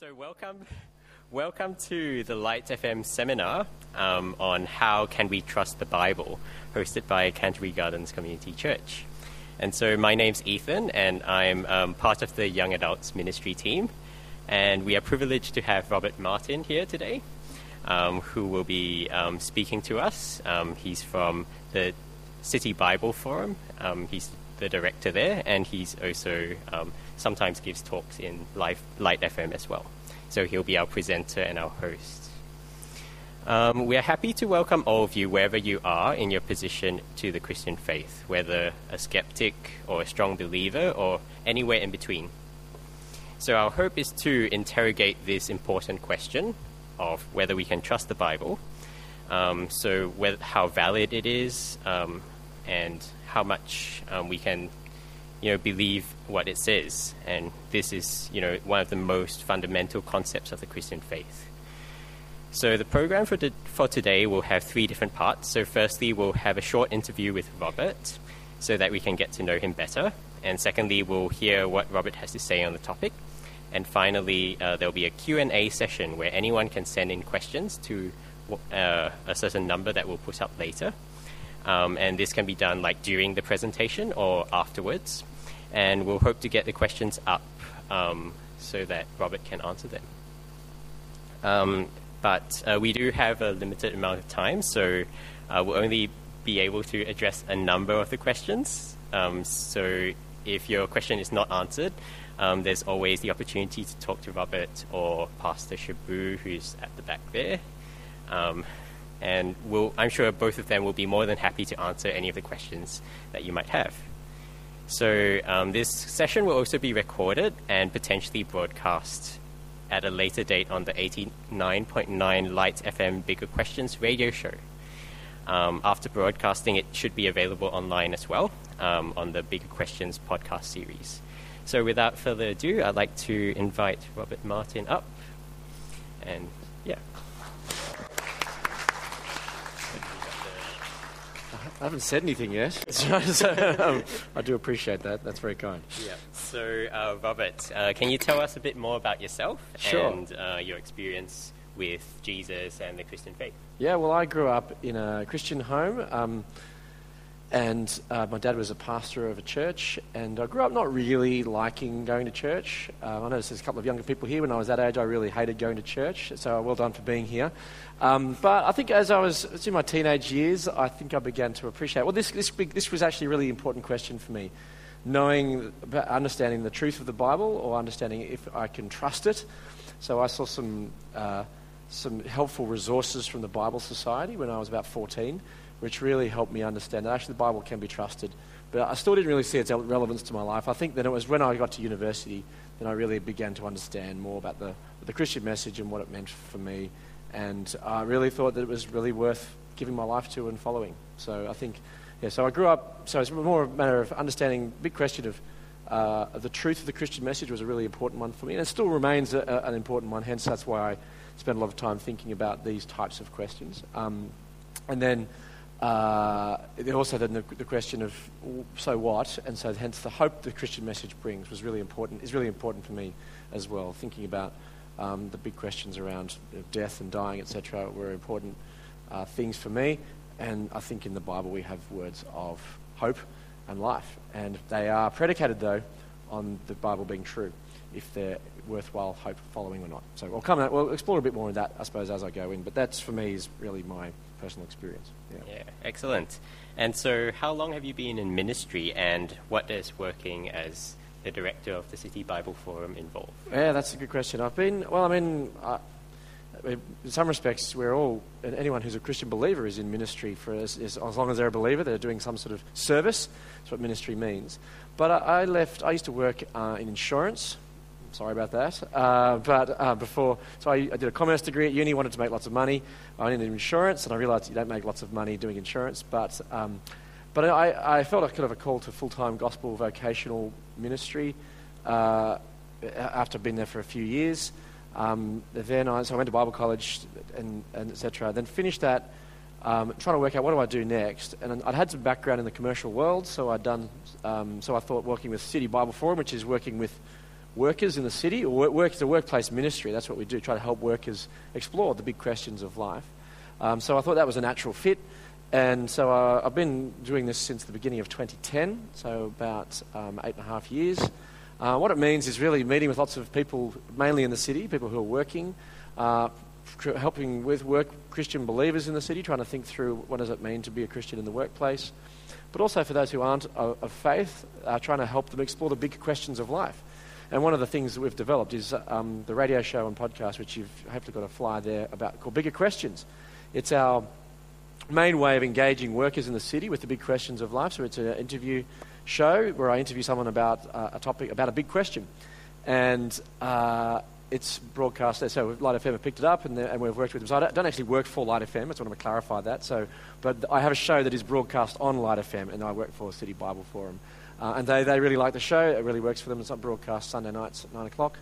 So welcome to the Lights FM seminar on how can we trust the Bible, hosted by Canterbury Gardens Community Church. And so my name's Ethan, and I'm part of the Young Adults Ministry team. And we are privileged to have Robert Martin here today, who will be speaking to us. He's from the City Bible Forum. He's the director there, and he's also sometimes gives talks in Light FM as well. So he'll be our presenter and our host. We are happy to welcome all of you, wherever you are in your position to the Christian faith, whether a skeptic or a strong believer or anywhere in between. So our hope is to interrogate this important question of whether we can trust the Bible, how valid it is, and how much we can, believe what it says. And this is, one of the most fundamental concepts of the Christian faith. So the program for today will have three different parts. So firstly, we'll have a short interview with Robert so that we can get to know him better. And secondly, we'll hear what Robert has to say on the topic. And finally, there'll be a Q&A session where anyone can send in questions to a certain number that we'll put up later. And this can be done during the presentation or afterwards. And we'll hope to get the questions up so that Robert can answer them. But we do have a limited amount of time, so we'll only be able to address a number of the questions. So if your question is not answered, there's always the opportunity to talk to Robert or Pastor Shabu, who's at the back there. And I'm sure both of them will be more than happy to answer any of the questions that you might have. So this session will also be recorded and potentially broadcast at a later date on the 89.9 Lights FM Bigger Questions radio show. After broadcasting, it should be available online as well on the Bigger Questions podcast series. So without further ado, I'd like to invite Robert Martin up. And yeah. I haven't said anything yet. So, I do appreciate that. That's very kind. Yeah. So, Robert, can you tell us a bit more about yourself and your experience with Jesus and the Christian faith? Yeah, well, I grew up in a Christian home, and my dad was a pastor of a church, and I grew up not really liking going to church. I noticed there's a couple of younger people here. When I was that age, I really hated going to church, so well done for being here. But I think as I was in my teenage years, I think I began to appreciate, well, this was actually a really important question for me, understanding the truth of the Bible or understanding if I can trust it. So I saw some helpful resources from the Bible Society when I was about 14, which really helped me understand that actually the Bible can be trusted. But I still didn't really see its relevance to my life. I think that it was when I got to university that I really began to understand more about the Christian message and what it meant for me. And I really thought that it was really worth giving my life to and following. So I think, so I grew up, so it's more a matter of understanding, big question of the truth of the Christian message was a really important one for me. And it still remains an important one, hence that's why I spend a lot of time thinking about these types of questions. And then also the question of so what, and so hence the hope the Christian message brings was really important, is really important for me as well. Thinking about the big questions around death and dying, etc., were important things for me. And I think in the Bible we have words of hope and life, and they are predicated though on the Bible being true, if they're worthwhile hope following or not. So we'll explore a bit more of that, I suppose, as I go in. But that's for me is really my personal experience. Yeah, excellent. And so, how long have you been in ministry, and what does working as the director of the City Bible Forum involved? Yeah, that's a good question. In some respects, anyone who's a Christian believer is in ministry as long as they're a believer, they're doing some sort of service. That's what ministry means. But I used to work in insurance. Sorry about that. I did a commerce degree at uni, wanted to make lots of money. I needed insurance, and I realized you don't make lots of money doing insurance, but I felt a call to full-time gospel vocational ministry after I'd been there for a few years. Then I went to Bible college and etc. Then finished that, trying to work out what do I do next. And I'd had some background in the commercial world, so I thought working with City Bible Forum, which is working with workers in the city, or work as a workplace ministry. That's what we do, try to help workers explore the big questions of life. So I thought that was a natural fit. And so I've been doing this since the beginning of 2010, so about 8.5 years. What it means is really meeting with lots of people, mainly in the city, people who are working, helping with work Christian believers in the city, trying to think through what does it mean to be a Christian in the workplace. But also for those who aren't of faith, trying to help them explore the big questions of life. And one of the things that we've developed is the radio show and podcast, which you've hopefully got a flyer there about, called Bigger Questions. It's our main way of engaging workers in the city with the big questions of life. So it's an interview show where I interview someone about a topic, about a big question. And it's broadcast there. So Light FM have picked it up and we've worked with them. So I don't actually work for Light FM. I just want to clarify that. So, but I have a show that is broadcast on Light FM, and I work for City Bible Forum. And they really like the show. It really works for them. It's broadcast Sunday nights at 9 o'clock.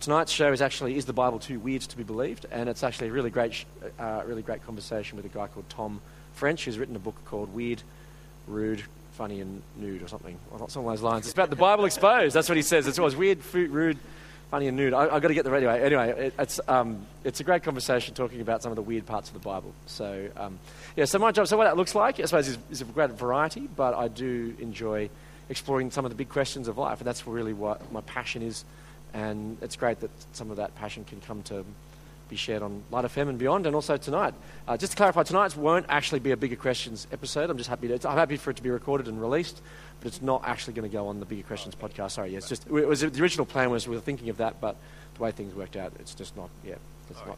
Tonight's show is actually, Is the Bible Too Weird to be Believed? And it's actually a really great conversation with a guy called Tom French, who's written a book called Weird, Rude, Funny and Nude or something. Well, not some of those lines. It's about the Bible exposed. That's what he says. It's always weird, rude, funny and nude. I've got to get the radio. Anyway, it's a great conversation talking about some of the weird parts of the Bible. So, so my job, so what that looks like, I suppose, is a great variety, but I do enjoy exploring some of the big questions of life. And that's really what my passion is. And it's great that some of that passion can come to be shared on Light FM and beyond, and also tonight. Just to clarify, tonight won't actually be a Bigger Questions episode. I'm happy for it to be recorded and released, but it's not actually going to go on the Bigger Questions podcast. Sorry, yeah, the original plan was we were thinking of that, but the way things worked out, it's just not. Yeah,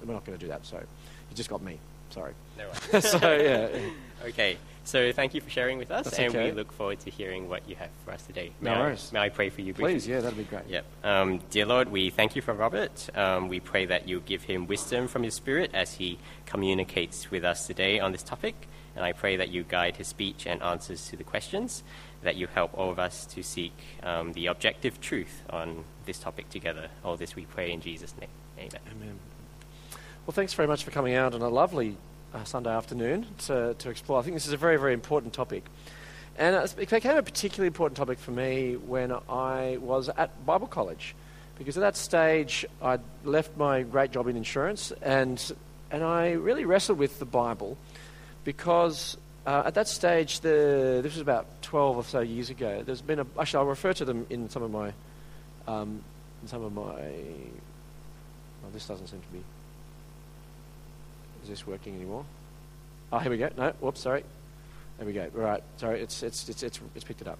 we're not going to do that. So you just got me. Sorry. No worries. So yeah. Okay. So thank you for sharing with us, We look forward to hearing what you have for us today. May I pray for you briefly? Please, yeah, that'd be great. Yep. Dear Lord, we thank you for Robert. We pray that you give him wisdom from your Spirit as he communicates with us today on this topic, and I pray that you guide his speech and answers to the questions, that you help all of us to seek the objective truth on this topic together. All this we pray in Jesus' name. Amen. Amen. Well, thanks very much for coming out on a lovely Sunday afternoon to explore. I think this is a very, very important topic. And it became a particularly important topic for me when I was at Bible college, because at that stage I'd left my great job in insurance and I really wrestled with the Bible, because at that stage, this was about 12 or so years ago, there's been I'll refer to them in some of my... this doesn't seem to be... Is this working anymore? Oh, here we go. No, whoops, sorry. There we go. Right, sorry, it's picked it up.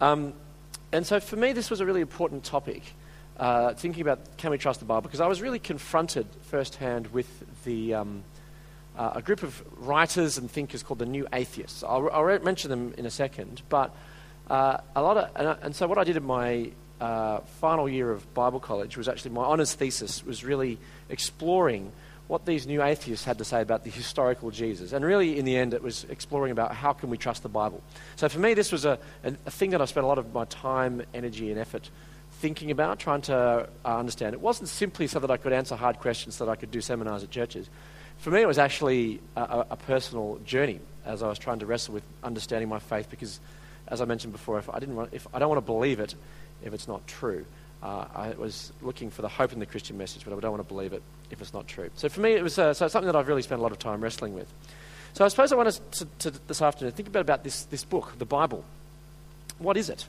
And so for me, this was a really important topic, thinking about can we trust the Bible? Because I was really confronted firsthand with a group of writers and thinkers called the New Atheists. I'll mention them in a second, but so what I did in my final year of Bible college was actually my honours thesis was really exploring what these New Atheists had to say about the historical Jesus. And really, in the end, it was exploring about how can we trust the Bible. So for me, this was a thing that I spent a lot of my time, energy, and effort thinking about, trying to understand. It wasn't simply so that I could answer hard questions, so that I could do seminars at churches. For me, it was actually a personal journey as I was trying to wrestle with understanding my faith, because, as I mentioned before, I don't want to believe it if it's not true. I was looking for the hope in the Christian message, but I don't want to believe it if it's not true. So for me, it was something that I've really spent a lot of time wrestling with. So I suppose I want us to this afternoon think about this book, the Bible. What is it?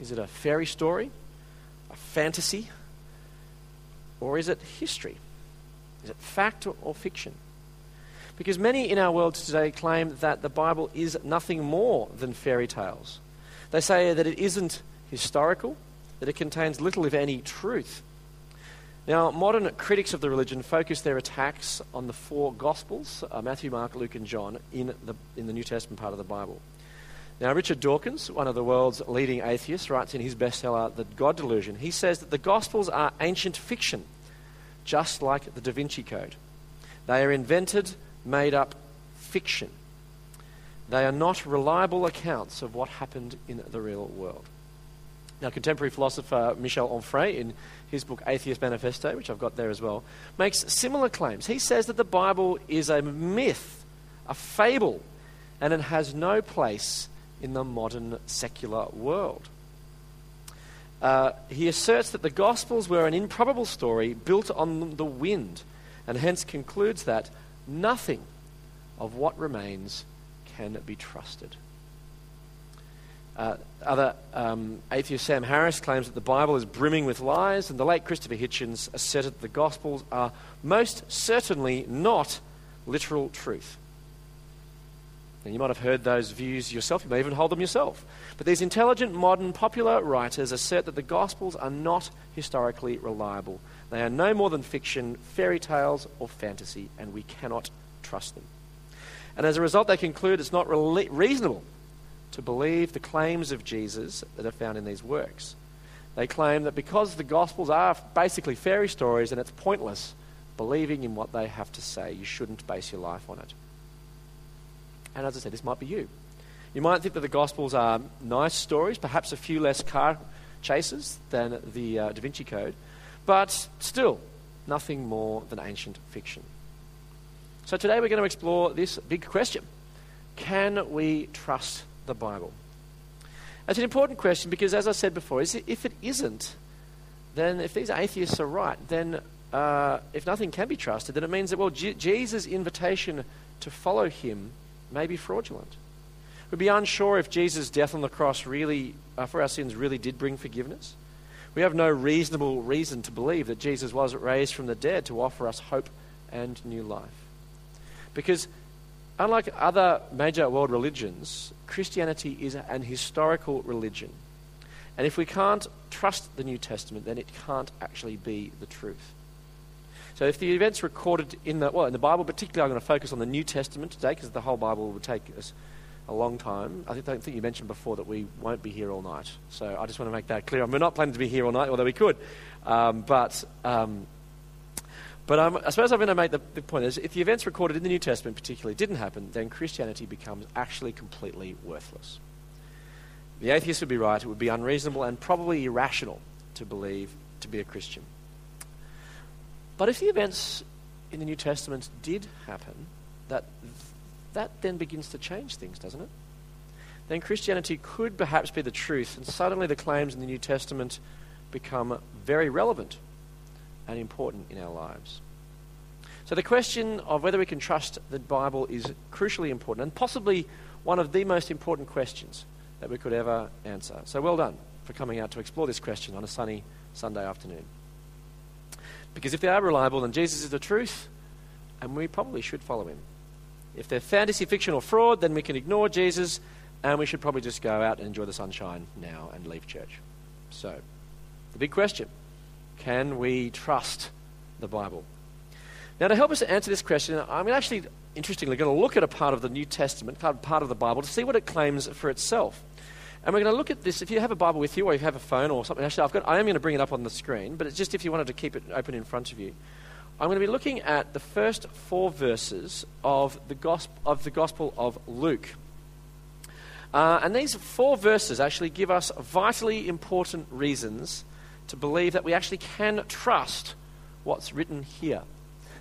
Is it a fairy story, a fantasy, or is it history? Is it fact or fiction? Because many in our world today claim that the Bible is nothing more than fairy tales. They say that it isn't historical, that it contains little, if any, truth. Now, modern critics of the religion focus their attacks on the four Gospels, Matthew, Mark, Luke, and John, in the New Testament part of the Bible. Now, Richard Dawkins, one of the world's leading atheists, writes in his bestseller, The God Delusion, he says that the Gospels are ancient fiction, just like the Da Vinci Code. They are invented, made-up fiction. They are not reliable accounts of what happened in the real world. Now, contemporary philosopher Michel Onfray, in his book Atheist Manifesto, which I've got there as well, makes similar claims. He says that the Bible is a myth, a fable, and it has no place in the modern secular world. he asserts that the Gospels were an improbable story built on the wind, and hence concludes that nothing of what remains can be trusted. Other atheist Sam Harris claims that the Bible is brimming with lies, and the late Christopher Hitchens asserted that the Gospels are most certainly not literal truth. And you might have heard those views yourself, you may even hold them yourself. But these intelligent, modern, popular writers assert that the Gospels are not historically reliable. They are no more than fiction, fairy tales, or fantasy, and we cannot trust them. And as a result, they conclude it's not reasonable to believe the claims of Jesus that are found in these works. They claim that because the Gospels are basically fairy stories and it's pointless believing in what they have to say, you shouldn't base your life on it. And as I said, this might be you. You might think that the Gospels are nice stories, perhaps a few less car chases than the Da Vinci Code, but still nothing more than ancient fiction. So today we're going to explore this big question. Can we trust the Bible? It's an important question because, as I said before, if it isn't, then if these atheists are right, then if nothing can be trusted, then it means that, well, Jesus' invitation to follow him may be fraudulent. We'd be unsure if Jesus' death on the cross really, for our sins, really did bring forgiveness. We have no reasonable reason to believe that Jesus was raised from the dead to offer us hope and new life. Because unlike other major world religions, Christianity is an historical religion. And if we can't trust the New Testament, then it can't actually be the truth. So if the events recorded in the Bible, particularly I'm going to focus on the New Testament today because the whole Bible would take us a long time. I think you mentioned before that we won't be here all night. So I just want to make that clear. We're not planning to be here all night, although we could. I suppose I'm going to make the point is, if the events recorded in the New Testament particularly didn't happen, then Christianity becomes actually completely worthless. The atheist would be right. It would be unreasonable and probably irrational to believe to be a Christian. But if the events in the New Testament did happen, that then begins to change things, doesn't it? Then Christianity could perhaps be the truth, and suddenly the claims in the New Testament become very relevant and important in our lives. So the question of whether we can trust the Bible is crucially important, and possibly one of the most important questions that we could ever answer. So well done for coming out to explore this question on a sunny Sunday afternoon. Because if they are reliable, then Jesus is the truth, and we probably should follow him. If they're fantasy, fiction, or fraud, then we can ignore Jesus, and we should probably just go out and enjoy the sunshine now and leave church. So, the big question: can we trust the Bible? Now, to help us answer this question, I'm actually, interestingly, going to look at a part of the New Testament, part of the Bible, to see what it claims for itself. And we're going to look at this. If you have a Bible with you, or you have a phone or something, actually, I am going to bring it up on the screen, but it's just if you wanted to keep it open in front of you. I'm going to be looking at the first 4 verses of the Gospel of Luke. And these 4 verses actually give us vitally important reasons to believe that we actually can trust what's written here.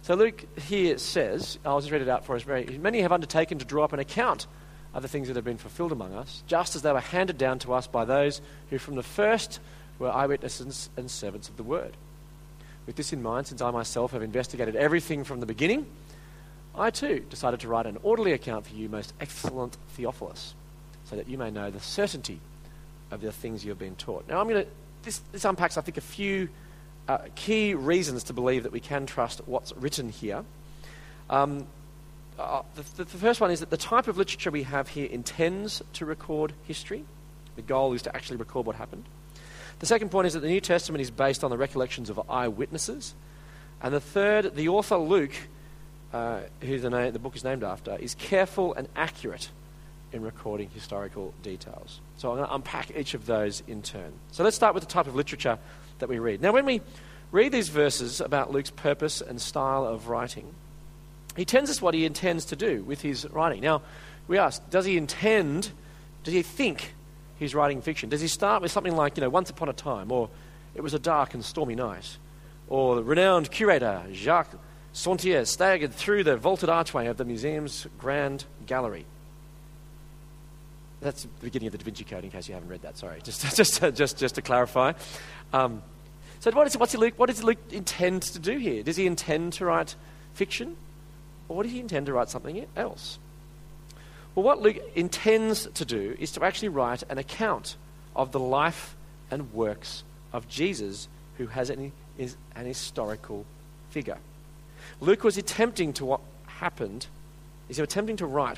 So Luke here says, I'll just read it out for us. Many have undertaken to draw up an account of the things that have been fulfilled among us, just as they were handed down to us by those who from the first were eyewitnesses and servants of the word. With this in mind, since I myself have investigated everything from the beginning, I too decided to write an orderly account for you, most excellent Theophilus, so that you may know the certainty of the things you have been taught. Now, this unpacks, I think, a few key reasons to believe that we can trust what's written here. The first one is that the type of literature we have here intends to record history. The goal is to actually record what happened. The second point is that the New Testament is based on the recollections of eyewitnesses. And the third, the author Luke, who the book is named after, is careful and accurate in recording historical details. So I'm going to unpack each of those in turn. So let's start with the type of literature that we read. Now, when we read these verses about Luke's purpose and style of writing, he tells us what he intends to do with his writing. Now, we ask, does he think he's writing fiction? Does he start with something like, once upon a time, or it was a dark and stormy night, or the renowned curator Jacques Sontier staggered through the vaulted archway of the museum's grand gallery? That's the beginning of the Da Vinci Code, in case you haven't read that. Sorry, just to clarify. So what does Luke intend to do here? Does he intend to write fiction? Or does he intend to write something else? Well, what Luke intends to do is to actually write an account of the life and works of Jesus, who is an historical figure. Luke was attempting to write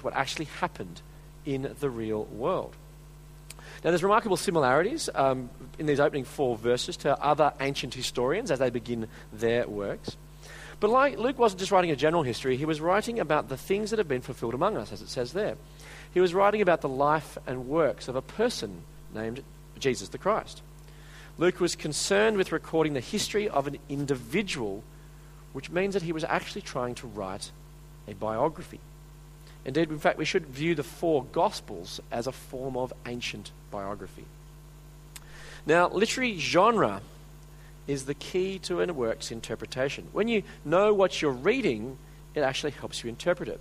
what actually happened in the real world. Now, there's remarkable similarities in these opening four verses to other ancient historians as they begin their works. But Luke wasn't just writing a general history, he was writing about the things that have been fulfilled among us, as it says there. He was writing about the life and works of a person named Jesus the Christ. Luke was concerned with recording the history of an individual, which means that he was actually trying to write a biography. Indeed, in fact, we should view the four Gospels as a form of ancient biography. Now, literary genre is the key to a work's interpretation. When you know what you're reading, it actually helps you interpret it.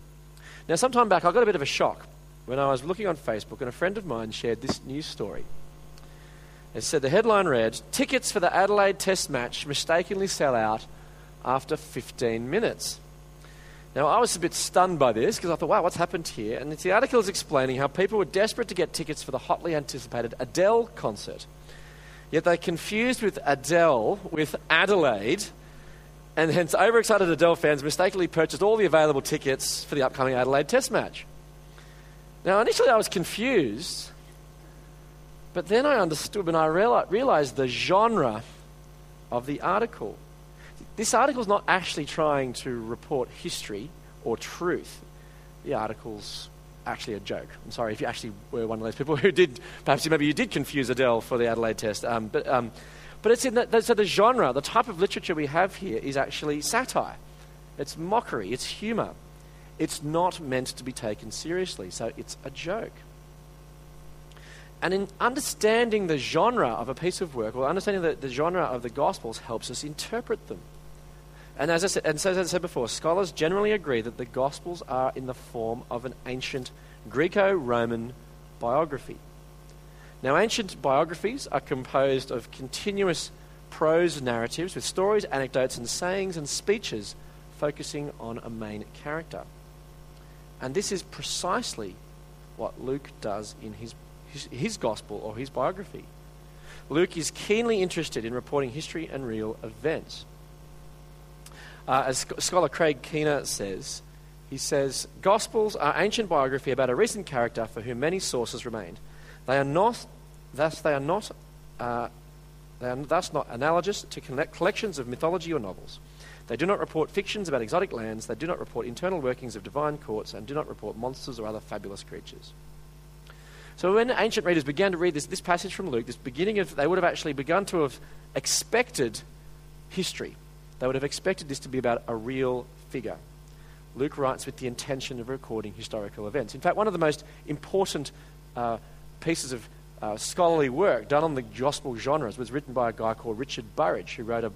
Now, some time back, I got a bit of a shock when I was looking on Facebook and a friend of mine shared this news story. It said the headline read, "Tickets for the Adelaide Test match mistakenly sell out after 15 minutes. Now, I was a bit stunned by this because I thought, wow, what's happened here? And the article is explaining how people were desperate to get tickets for the hotly anticipated Adele concert. Yet they confused with Adele with Adelaide, and hence overexcited Adele fans mistakenly purchased all the available tickets for the upcoming Adelaide Test match." Now, initially I was confused, but then I understood when I realised the genre of the article. This article's not actually trying to report history or truth. The article's actually a joke. I'm sorry if you actually were one of those people who did, perhaps maybe you did confuse Adele for the Adelaide Test. But it's in that, so the genre, the type of literature we have here is actually satire. It's mockery, it's humour. It's not meant to be taken seriously, so it's a joke. And in understanding the genre of a piece of work, or understanding the genre of the Gospels helps us interpret them. And as I said before, scholars generally agree that the Gospels are in the form of an ancient Greco-Roman biography. Now, ancient biographies are composed of continuous prose narratives with stories, anecdotes, and sayings and speeches focusing on a main character. And this is precisely what Luke does in his Gospel or his biography. Luke is keenly interested in reporting history and real events. As scholar Craig Keener says, he says, "Gospels are ancient biography about a recent character for whom many sources remained. They are thus not analogous to collections of mythology or novels. They do not report fictions about exotic lands. They do not report internal workings of divine courts, and do not report monsters or other fabulous creatures." So when ancient readers began to read this passage from Luke, this beginning of, they would have actually begun to have expected history. They would have expected this to be about a real figure. Luke writes with the intention of recording historical events. In fact, one of the most important pieces of scholarly work done on the gospel genres was written by a guy called Richard Bauckham, who wrote a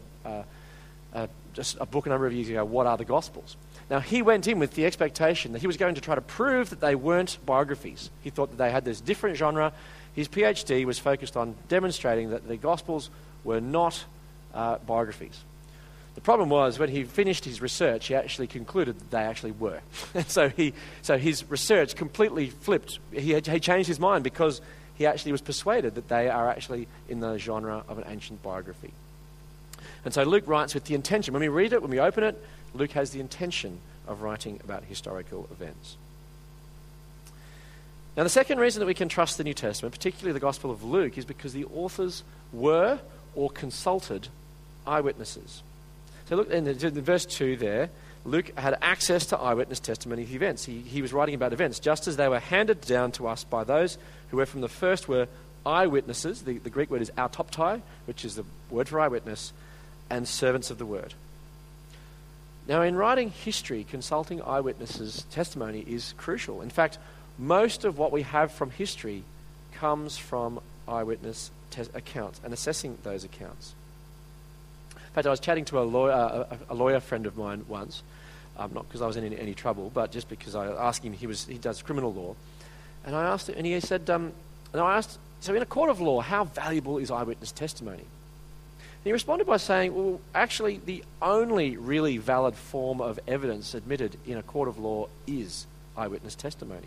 book a number of years ago, What Are the Gospels? Now, he went in with the expectation that he was going to try to prove that they weren't biographies. He thought that they had this different genre. His PhD was focused on demonstrating that the Gospels were not biographies. The problem was, when he finished his research, he actually concluded that they actually were. And so his research completely flipped. He changed his mind because he actually was persuaded that they are actually in the genre of an ancient biography. And so Luke writes with the intention. When we read it, when we open it, Luke has the intention of writing about historical events. Now, the second reason that we can trust the New Testament, particularly the Gospel of Luke, is because the authors were or consulted eyewitnesses. So look, in verse 2 there, Luke had access to eyewitness testimony of events. He was writing about events, just as they were handed down to us by those who were from the first were eyewitnesses. The Greek word is autoptai, which is the word for eyewitness, and servants of the word. Now, in writing history, consulting eyewitnesses' testimony is crucial. In fact, most of what we have from history comes from eyewitness accounts and assessing those accounts. In fact, I was chatting to a lawyer friend of mine once, not because I was in any trouble, but just because I asked him, he does criminal law, And I asked him, and he said, so in a court of law, how valuable is eyewitness testimony? And he responded by saying, well, actually, the only really valid form of evidence admitted in a court of law is eyewitness testimony.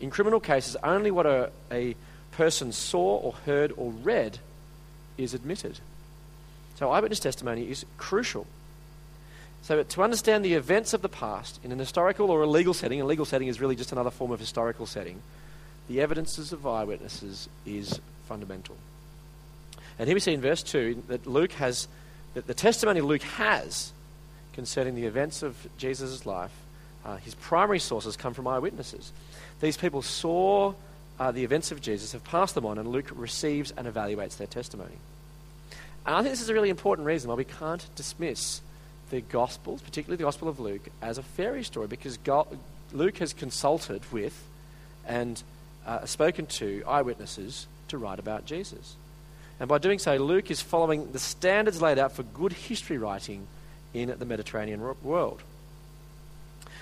In criminal cases, only what a person saw or heard or read is admitted. So eyewitness testimony is crucial. So to understand the events of the past in an historical or a legal setting, and legal setting is really just another form of historical setting, the evidences of eyewitnesses is fundamental. And here we see in verse 2 that Luke has, that the testimony Luke has concerning the events of Jesus' life, his primary sources come from eyewitnesses. These people saw the events of Jesus, have passed them on, and Luke receives and evaluates their testimony. And I think this is a really important reason why we can't dismiss the Gospels, particularly the Gospel of Luke, as a fairy story, because Luke has consulted with and spoken to eyewitnesses to write about Jesus. And by doing so, Luke is following the standards laid out for good history writing in the Mediterranean world.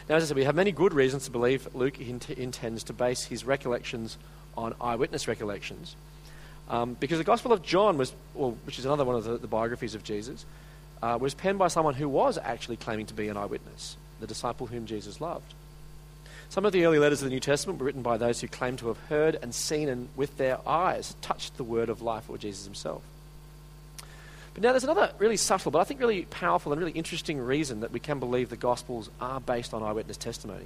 Now, as I said, we have many good reasons to believe Luke intends to base his recollections on eyewitness recollections. Because the Gospel of John, which is another one of the biographies of Jesus, was penned by someone who was actually claiming to be an eyewitness, the disciple whom Jesus loved. Some of the early letters of the New Testament were written by those who claimed to have heard and seen and with their eyes touched the word of life, or Jesus himself. But now there's another really subtle, but I think really powerful and really interesting reason that we can believe the Gospels are based on eyewitness testimony,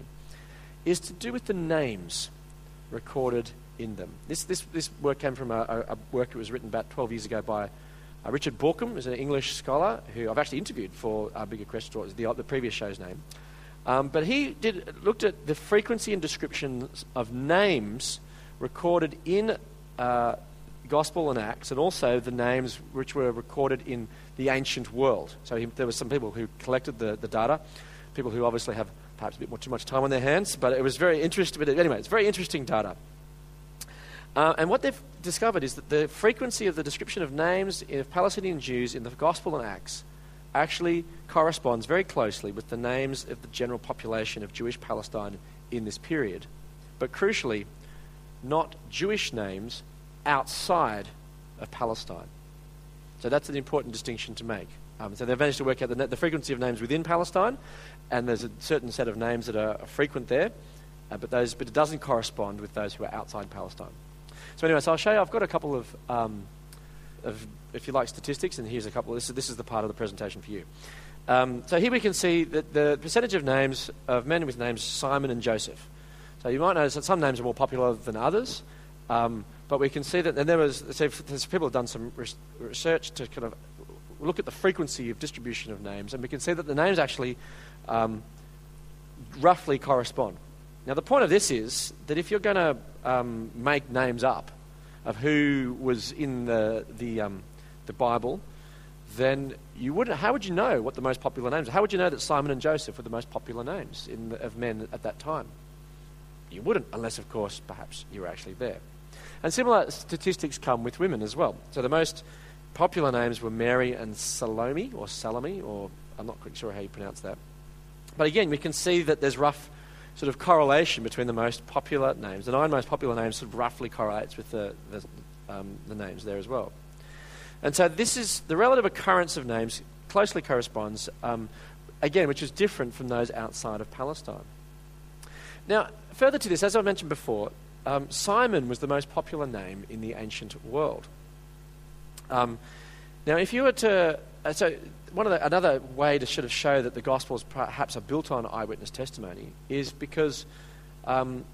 is to do with the names recorded in them. This work came from a work that was written about 12 years ago by Richard Bauckham, who's an English scholar who I've actually interviewed for Bigger Questions, or the previous show's name. But he looked at the frequency and descriptions of names recorded in Gospel and Acts, and also the names which were recorded in the ancient world. So there were some people who collected the data, people who obviously have perhaps a bit more too much time on their hands, but it was very interesting. But anyway, it's very interesting data. And what they've discovered is that the frequency of the description of names of Palestinian Jews in the Gospel and Acts actually corresponds very closely with the names of the general population of Jewish Palestine in this period. But crucially, not Jewish names outside of Palestine. So that's an important distinction to make. So they've managed to work out the frequency of names within Palestine, and there's a certain set of names that are frequent there, but it doesn't correspond with those who are outside Palestine. So anyway, so I'll show you, I've got a couple of if you like, statistics, and here's a couple. This is the part of the presentation for you. So here we can see that the percentage of names of men with names Simon and Joseph. So you might notice that some names are more popular than others, but we can see that, and people have done some research to kind of look at the frequency of distribution of names, and we can see that the names actually roughly correspond. Now, the point of this is that if you're going to make names up of who was in the Bible, then how would you know what the most popular names are? How would you know that Simon and Joseph were the most popular names of men at that time? You wouldn't, unless, of course, perhaps you were actually there. And similar statistics come with women as well. So the most popular names were Mary and Salome, or I'm not quite sure how you pronounce that. But again, we can see that there's rough sort of correlation between the most popular names. The 9 most popular names sort of roughly correlates with the names there as well. And so this is the relative occurrence of names closely corresponds, again, which is different from those outside of Palestine. Now, further to this, as I mentioned before, Simon was the most popular name in the ancient world. Now, if you were to... so another way to sort of show that the Gospels perhaps are built on eyewitness testimony is because, as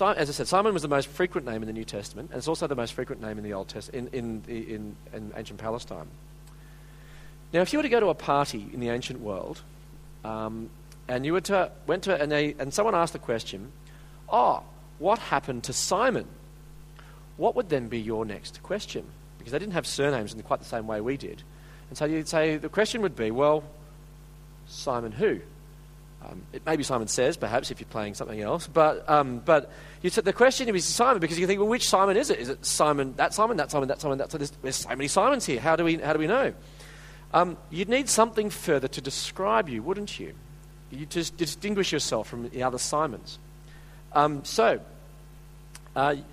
I said, Simon was the most frequent name in the New Testament, and it's also the most frequent name in the Old Testament, in ancient Palestine. Now, if you were to go to a party in the ancient world, and you went to, and someone asked the question, what happened to Simon? What would then be your next question? Because they didn't have surnames in quite the same way we did. And so you'd say, the question would be, well, Simon who? It may be Simon Says, perhaps, if you're playing something else. But you'd say, the question is Simon, because you think, well, which Simon is it? Is it Simon, that Simon, that Simon, that Simon, that Simon? There's so many Simons here. How do we know? You'd need something further to describe you, wouldn't you? You just distinguish yourself from the other Simons. So The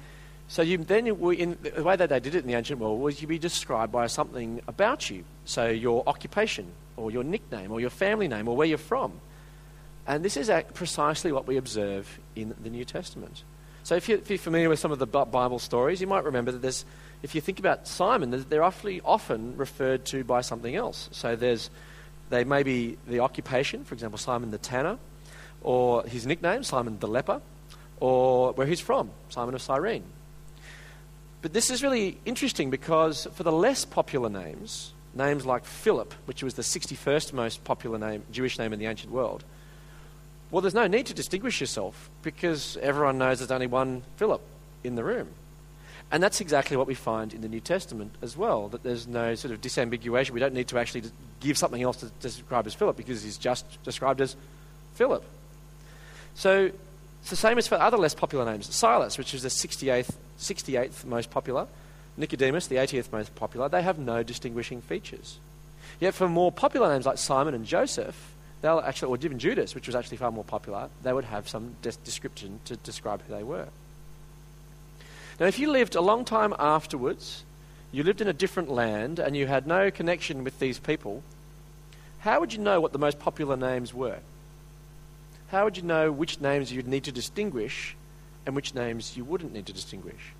way that they did it in the ancient world was you'd be described by something about you. So your occupation or your nickname or your family name or where you're from. And this is precisely what we observe in the New Testament. So if you're familiar with some of the Bible stories, you might remember that there's, if you think about Simon, they're often referred to by something else. So they may be the occupation, for example, Simon the Tanner, or his nickname, Simon the Leper, or where he's from, Simon of Cyrene. But this is really interesting because for the less popular names, names like Philip, which was the 61st most popular name, Jewish name in the ancient world, well, there's no need to distinguish yourself because everyone knows there's only one Philip in the room. And that's exactly what we find in the New Testament as well, that there's no sort of disambiguation. We don't need to actually give something else to describe as Philip because he's just described as Philip. So it's the same as for other less popular names. Silas, which is the 68th most popular, Nicodemus, the 80th most popular, they have no distinguishing features. Yet for more popular names like Simon and Joseph, they'll actually, or even Judas, which was actually far more popular, they would have some description to describe who they were. Now, if you lived a long time afterwards, you lived in a different land, and you had no connection with these people, how would you know what the most popular names were? How would you know which names you'd need to distinguish and which names you wouldn't need to distinguish?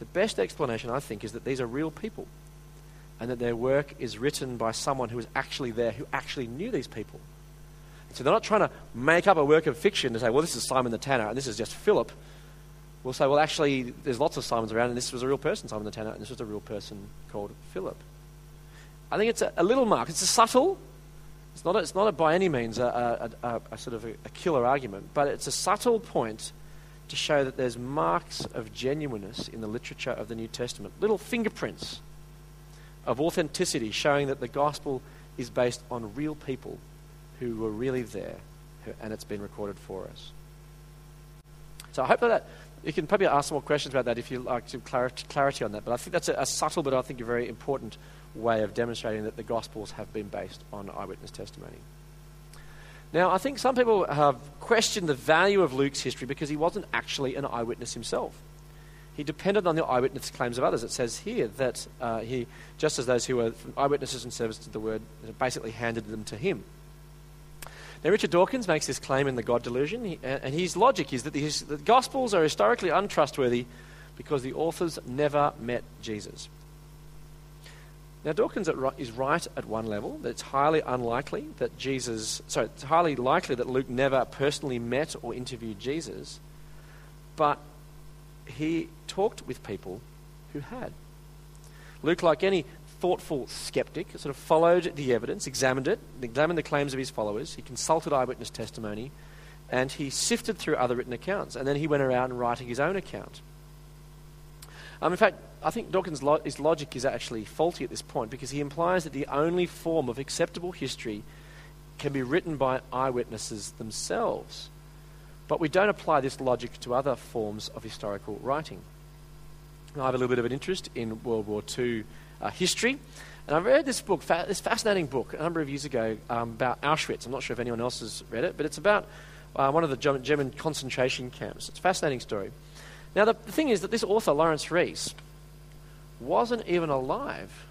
The best explanation, I think, is that these are real people and that their work is written by someone who was actually there, who actually knew these people. So they're not trying to make up a work of fiction to say, well, this is Simon the Tanner and this is just Philip. We'll say, well, actually, there's lots of Simons around and this was a real person, Simon the Tanner, and this was a real person called Philip. I think it's a little mark. It's a subtle... It's not by any means a sort of a killer argument, but it's a subtle point to show that there's marks of genuineness in the literature of the New Testament, little fingerprints of authenticity showing that the gospel is based on real people who were really there, and it's been recorded for us. So I hope that you can probably ask some more questions about that if you like some clarity on that, but I think that's a subtle but I think a very important way of demonstrating that the Gospels have been based on eyewitness testimony. Now, I think some people have questioned the value of Luke's history because he wasn't actually an eyewitness himself. He depended on the eyewitness claims of others. It says here that he, just as those who were eyewitnesses in service to the word, basically handed them to him. Now, Richard Dawkins makes this claim in The God Delusion, and his logic is that the Gospels are historically untrustworthy because the authors never met Jesus. Now, Dawkins is right at one level that it's highly unlikely that it's highly likely that Luke never personally met or interviewed Jesus, but he talked with people who had. Luke, like any thoughtful skeptic, sort of followed the evidence, examined the claims of his followers, he consulted eyewitness testimony, and he sifted through other written accounts, and then he went around writing his own account. In fact, I think Dawkins' logic is actually faulty at this point because he implies that the only form of acceptable history can be written by eyewitnesses themselves. But we don't apply this logic to other forms of historical writing. Now, I have a little bit of an interest in World War II history, and I read this book, this fascinating book, a number of years ago about Auschwitz. I'm not sure if anyone else has read it, but it's about one of the German concentration camps. It's a fascinating story. Now, the thing is that this author, Lawrence Rees, wasn't even alive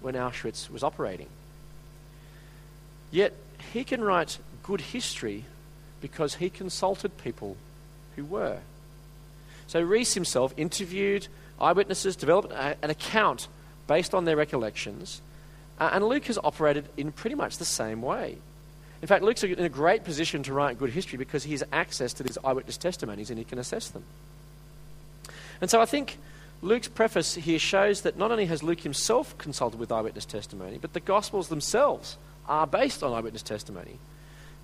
when Auschwitz was operating. Yet, he can write good history because he consulted people who were. So, Rees himself interviewed eyewitnesses, developed an account based on their recollections, and Luke has operated in pretty much the same way. In fact, Luke's in a great position to write good history because he has access to these eyewitness testimonies and he can assess them. And so I think Luke's preface here shows that not only has Luke himself consulted with eyewitness testimony, but the Gospels themselves are based on eyewitness testimony.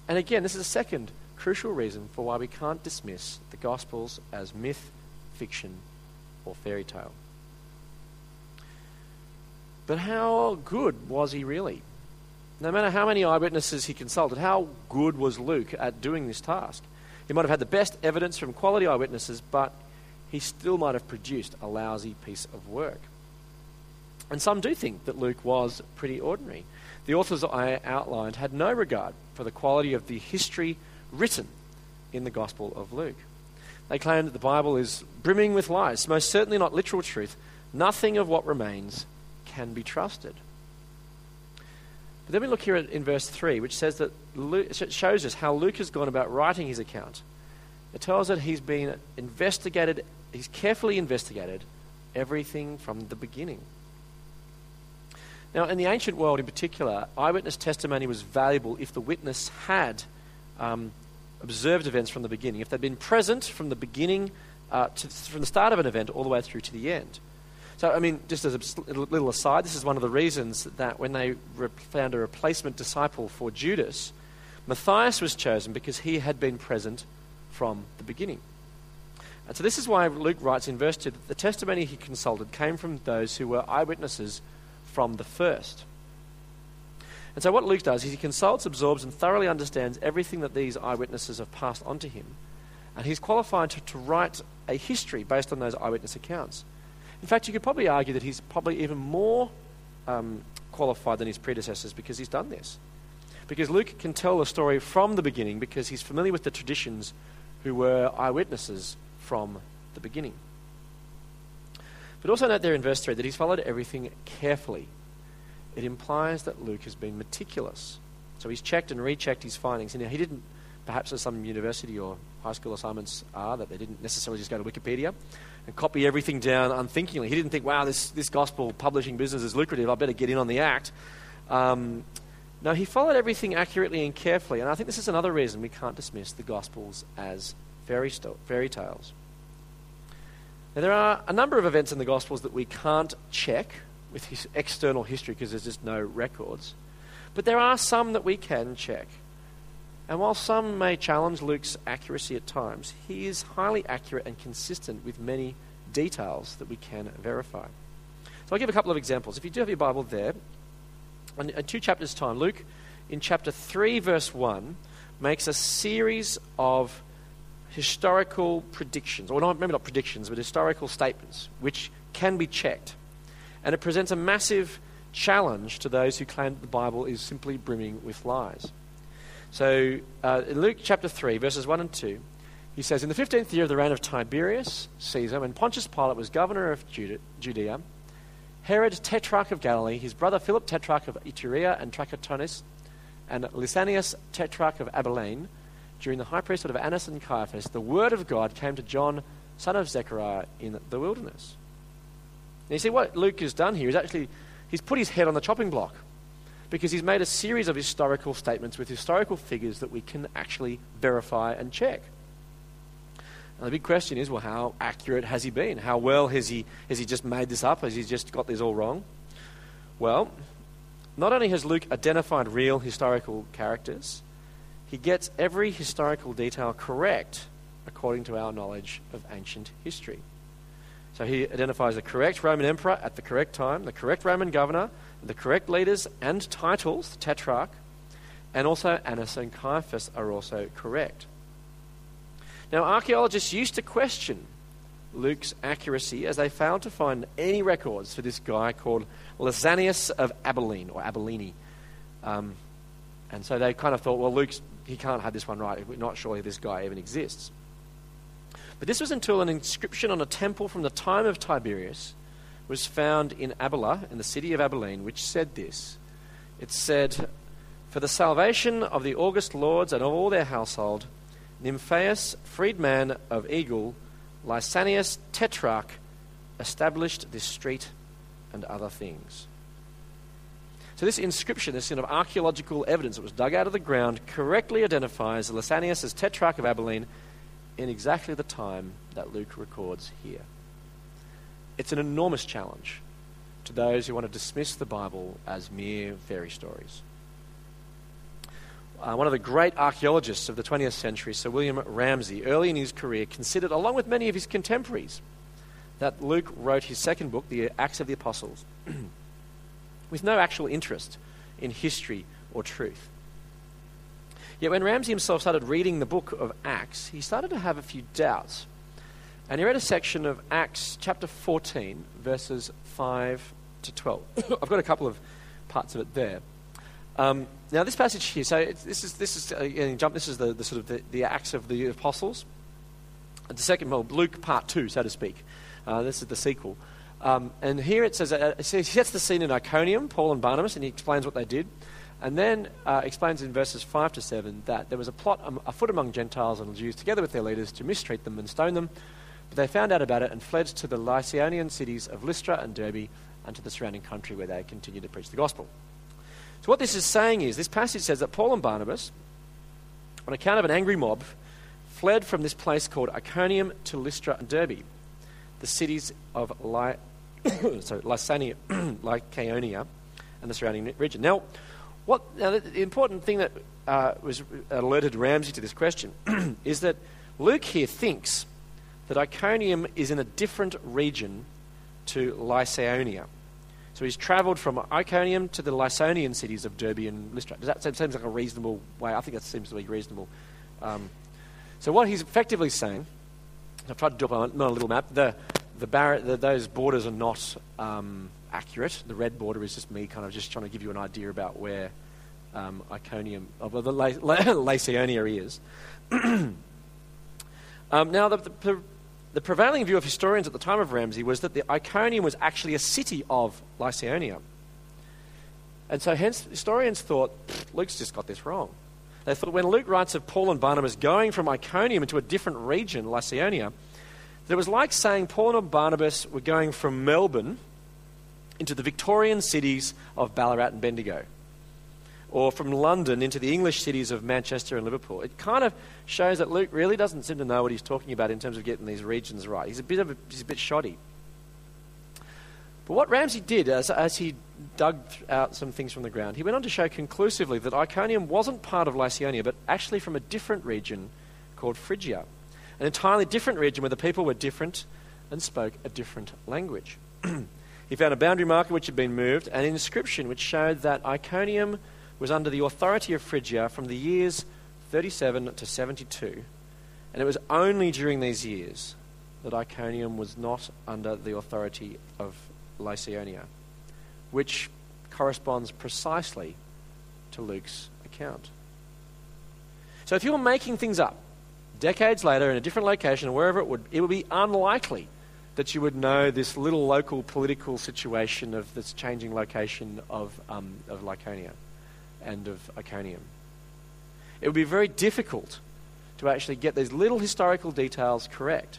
And again, this is a second crucial reason for why we can't dismiss the Gospels as myth, fiction, or fairy tale. But how good was he really? No matter how many eyewitnesses he consulted, how good was Luke at doing this task? He might have had the best evidence from quality eyewitnesses, but he still might have produced a lousy piece of work. And some do think that Luke was pretty ordinary. The authors I outlined had no regard for the quality of the history written in the Gospel of Luke. They claim that the Bible is brimming with lies, most certainly not literal truth. Nothing of what remains can be trusted. But then we look here at, in verse 3, which says that Luke, shows us how Luke has gone about writing his account. It tells that he's been investigated, he's carefully investigated everything from the beginning. Now, in the ancient world in particular, eyewitness testimony was valuable if the witness had observed events from the beginning, if they'd been present from the beginning, from the start of an event all the way through to the end. So, I mean, just as a little aside, this is one of the reasons that when they found a replacement disciple for Judas, Matthias was chosen because he had been present from the beginning. And so this is why Luke writes in verse 2 that the testimony he consulted came from those who were eyewitnesses from the first. And so what Luke does is he consults, absorbs, and thoroughly understands everything that these eyewitnesses have passed on to him. And he's qualified to write a history based on those eyewitness accounts. In fact, you could probably argue that he's probably even more qualified than his predecessors because he's done this. Because Luke can tell the story from the beginning because he's familiar with the traditions who were eyewitnesses from the beginning. But also note there in verse 3 that he's followed everything carefully. It implies that Luke has been meticulous. So he's checked and rechecked his findings. And he didn't, perhaps as some university or high school assignments are, that they didn't necessarily just go to Wikipedia and copy everything down unthinkingly. He didn't think, wow, this gospel publishing business is lucrative, I better get in on the act. No, he followed everything accurately and carefully. And I think this is another reason we can't dismiss the gospels as fairy tales. Now, there are a number of events in the Gospels that we can't check with his external history because there's just no records. But there are some that we can check. And while some may challenge Luke's accuracy at times, he is highly accurate and consistent with many details that we can verify. So I'll give a couple of examples. If you do have your Bible there, in 2 chapters' time, Luke, in chapter 3, verse 1, makes a series of historical predictions, or not, maybe not predictions, but historical statements, which can be checked. And it presents a massive challenge to those who claim that the Bible is simply brimming with lies. So in Luke chapter 3, verses 1 and 2, he says, "In the 15th year of the reign of Tiberius Caesar, when Pontius Pilate was governor of Judea, Herod, tetrarch of Galilee, his brother Philip, tetrarch of Iturea and Trachonitis, and Lysanias, tetrarch of Abilene, during the high priesthood of Annas and Caiaphas, the word of God came to John, son of Zechariah, in the wilderness." Now you see what Luke has done here is actually, he's put his head on the chopping block because he's made a series of historical statements with historical figures that we can actually verify and check. Now the big question is, well, how accurate has he been? How well has he just made this up? Has he just got this all wrong? Well, not only has Luke identified real historical characters, he gets every historical detail correct according to our knowledge of ancient history. So he identifies the correct Roman emperor at the correct time, the correct Roman governor, the correct leaders and titles, the tetrarch, and also Annas and Caiaphas are also correct. Now, archaeologists used to question Luke's accuracy as they failed to find any records for this guy called Lysanias of Abilene, or Abilene. And so they kind of thought, well, Luke's, he can't have this one right. We're not sure this guy even exists. But this was until an inscription on a temple from the time of Tiberius was found in Abila, in the city of Abilene, which said this. It said, "For the salvation of the august lords and of all their household, Nymphaeus, freedman of Eagle, Lysanias, tetrarch, established this street and other things." So this inscription, this sort of archaeological evidence that was dug out of the ground, correctly identifies Lysanias as tetrarch of Abilene in exactly the time that Luke records here. It's an enormous challenge to those who want to dismiss the Bible as mere fairy stories. One of the great archaeologists of the 20th century, Sir William Ramsay, early in his career considered, along with many of his contemporaries, that Luke wrote his second book, the Acts of the Apostles, with no actual interest in history or truth. Yet when Ramsay himself started reading the book of Acts, he started to have a few doubts. And he read a section of Acts chapter 14, verses 5 to 12. I've got a couple of parts of it there. Now this passage here, so this is the Acts of the Apostles. the second, well, Luke part 2, so to speak. This is the sequel. And here it says, it sets the scene in Iconium, Paul and Barnabas, and he explains what they did. And then explains in verses 5 to 7 that there was a plot afoot among Gentiles and Jews, together with their leaders, to mistreat them and stone them. But they found out about it and fled to the Lycaonian cities of Lystra and Derbe and to the surrounding country, where they continued to preach the gospel. So what this is saying is, this passage says that Paul and Barnabas, on account of an angry mob, fled from this place called Iconium to Lystra and Derbe, the cities of Lycaonia and the surrounding region. Now, the important thing that was alerted Ramsay to this question is that Luke here thinks that Iconium is in a different region to Lycaonia. So he's travelled from Iconium to the Lycaonian cities of Derbe and Lystra. Does that seem like a reasonable way? I think that seems to be reasonable. So what he's effectively saying, I've tried to do it on a little map, those borders are not... accurate. The red border is just me kind of just trying to give you an idea about where Lycaonia is. Now, the prevailing view of historians at the time of Ramsay was that the Iconium was actually a city of Lycaonia. And so hence historians thought, Luke's just got this wrong. They thought when Luke writes of Paul and Barnabas going from Iconium into a different region, Lycaonia, that it was like saying Paul and Barnabas were going from Melbourne into the Victorian cities of Ballarat and Bendigo, or from London into the English cities of Manchester and Liverpool. It kind of shows that Luke really doesn't seem to know what he's talking about in terms of getting these regions right. He's a bit shoddy. But what Ramsay did, as he dug out some things from the ground, he went on to show conclusively that Iconium wasn't part of Lycaonia, but actually from a different region called Phrygia, an entirely different region where the people were different and spoke a different language. He found a boundary marker which had been moved, and an inscription which showed that Iconium was under the authority of Phrygia from the years 37 to 72. And it was only during these years that Iconium was not under the authority of Lycaonia, which corresponds precisely to Luke's account. So if you were making things up decades later in a different location or wherever it would be unlikely that you would know this little local political situation of this changing location of Lycaonia and of Iconium. It would be very difficult to actually get these little historical details correct.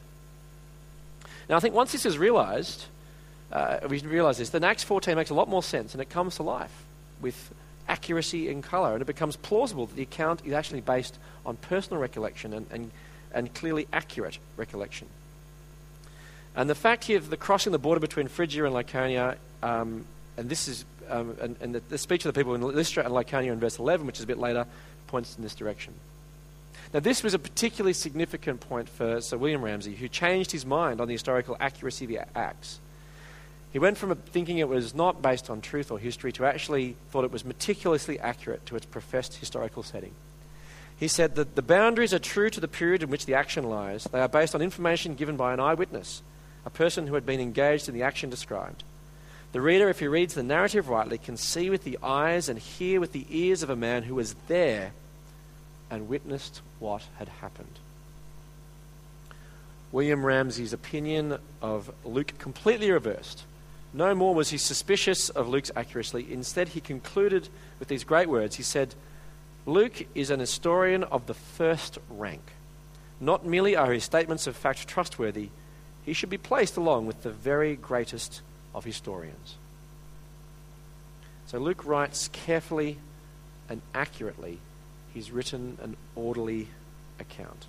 Now, I think once this is realised, we realise this, then Acts 14 makes a lot more sense, and it comes to life with accuracy and colour, and it becomes plausible that the account is actually based on personal recollection and clearly accurate recollection. And the fact here of the crossing the border between Phrygia and Lycaonia, and this is and the speech of the people in Lystra and Lycaonia in verse 11, which is a bit later, points in this direction. Now, this was a particularly significant point for Sir William Ramsay, who changed his mind on the historical accuracy of the Acts. He went from thinking it was not based on truth or history to actually thought it was meticulously accurate to its professed historical setting. He said that the boundaries are true to the period in which the action lies. They are based on information given by an eyewitness, a person who had been engaged in the action described. The reader, if he reads the narrative rightly, can see with the eyes and hear with the ears of a man who was there and witnessed what had happened. William Ramsay's opinion of Luke completely reversed. No more was he suspicious of Luke's accuracy. Instead, he concluded with these great words. He said, "Luke is an historian of the first rank. Not merely are his statements of fact trustworthy, he should be placed along with the very greatest of historians." So Luke writes carefully and accurately. He's written an orderly account.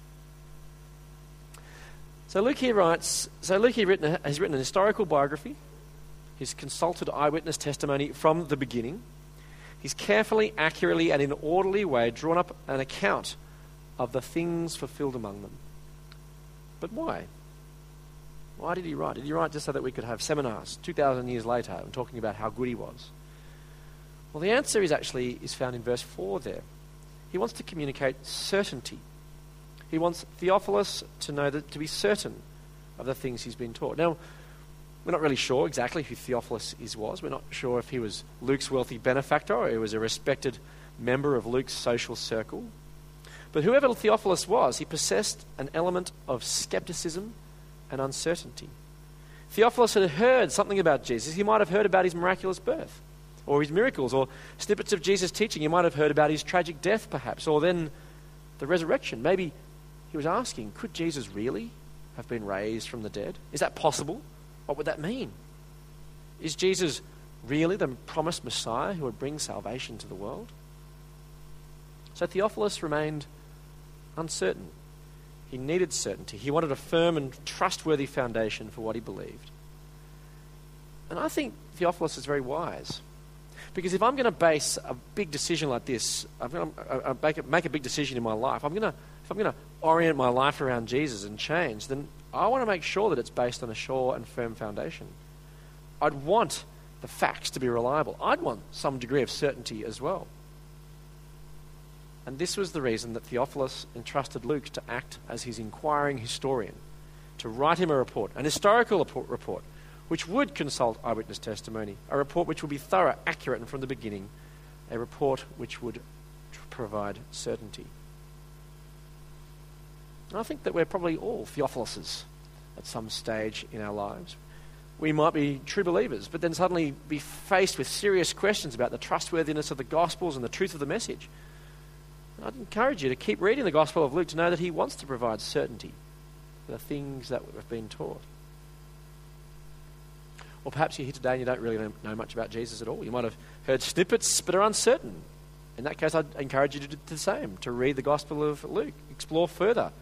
So Luke has written an historical biography. He's consulted eyewitness testimony from the beginning. He's carefully, accurately, and in an orderly way drawn up an account of the things fulfilled among them. But why? Why did he write? Did he write just so that we could have seminars 2,000 years later and talking about how good he was? Well, the answer is found in verse 4 there. He wants to communicate certainty. He wants Theophilus to know that, to be certain of the things he's been taught. Now, we're not really sure exactly who Theophilus was. We're not sure if he was Luke's wealthy benefactor or he was a respected member of Luke's social circle. But whoever Theophilus was, he possessed an element of skepticism and uncertainty. Theophilus had heard something about Jesus. He might have heard about his miraculous birth or his miracles or snippets of Jesus' teaching. He might have heard about his tragic death perhaps, or then the resurrection. Maybe he was asking, could Jesus really have been raised from the dead? Is that possible? What would that mean? Is Jesus really the promised Messiah who would bring salvation to the world? So Theophilus remained uncertain. He needed certainty. He wanted a firm and trustworthy foundation for what he believed. And I think Theophilus is very wise. Because if I'm going to base a big decision like this, I'm going to make a big decision in my life, if I'm going to orient my life around Jesus and change, then I want to make sure that it's based on a sure and firm foundation. I'd want the facts to be reliable. I'd want some degree of certainty as well. And this was the reason that Theophilus entrusted Luke to act as his inquiring historian, to write him a report, an historical report, which would consult eyewitness testimony, a report which would be thorough, accurate, and from the beginning, a report which would provide certainty. And I think that we're probably all Theophiluses at some stage in our lives. We might be true believers, but then suddenly be faced with serious questions about the trustworthiness of the Gospels and the truth of the message. I'd encourage you to keep reading the Gospel of Luke to know that he wants to provide certainty for the things that have been taught. Or perhaps you're here today and you don't really know much about Jesus at all. You might have heard snippets but are uncertain. In that case, I'd encourage you to do the same, to read the Gospel of Luke, explore further,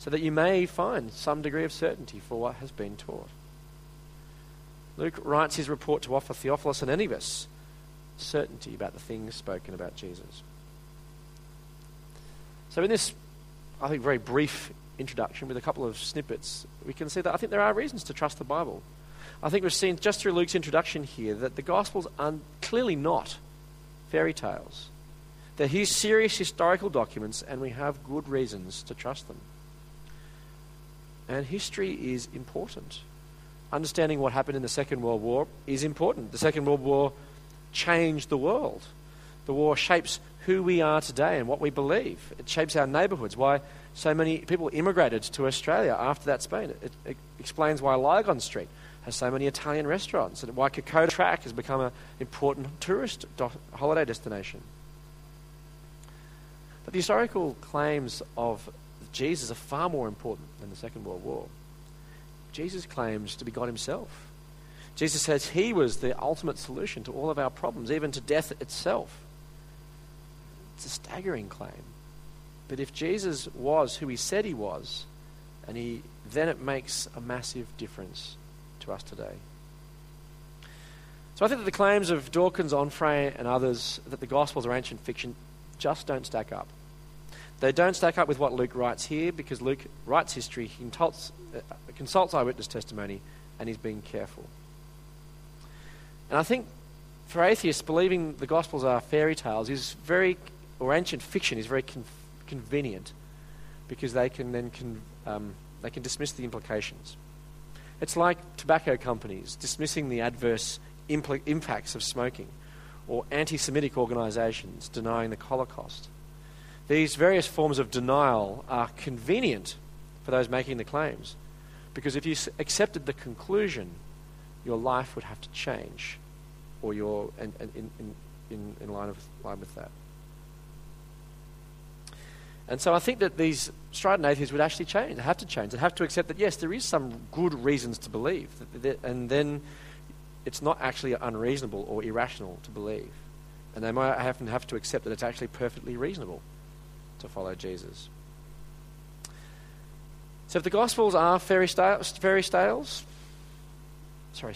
so that you may find some degree of certainty for what has been taught. Luke writes his report to offer Theophilus and any of us certainty about the things spoken about Jesus. So in this, I think, very brief introduction with a couple of snippets, we can see that I think there are reasons to trust the Bible. I think we've seen just through Luke's introduction here that the Gospels are clearly not fairy tales. They're serious historical documents, and we have good reasons to trust them. And history is important. Understanding what happened in the Second World War is important. The Second World War changed the world. The war shapes who we are today and what we believe. It shapes our neighbourhoods, why so many people immigrated to Australia after that Spain. It explains why Lygon Street has so many Italian restaurants and why Kokoda Track has become an important tourist holiday destination. But the historical claims of Jesus are far more important than the Second World War. Jesus claims to be God himself. Jesus says he was the ultimate solution to all of our problems, even to death itself. It's a staggering claim. But if Jesus was who he said he was, then it makes a massive difference to us today. So I think that the claims of Dawkins, Onfray and others that the Gospels are ancient fiction just don't stack up. They don't stack up with what Luke writes here, because Luke writes history, he consults eyewitness testimony, and he's being careful. And I think for atheists, believing the Gospels are fairy tales or ancient fiction is very convenient, because they can then they can dismiss the implications. It's like tobacco companies dismissing the adverse impacts of smoking, or anti-Semitic organisations denying the Holocaust. These various forms of denial are convenient for those making the claims, because if you accepted the conclusion, your life would have to change, or you're in line with that. And so I think that these strident atheists would actually change. They have to change. They have to accept that, yes, there is some good reasons to believe, and then it's not actually unreasonable or irrational to believe. And they might have to accept that it's actually perfectly reasonable to follow Jesus. So if the Gospels are fairy tales or fairy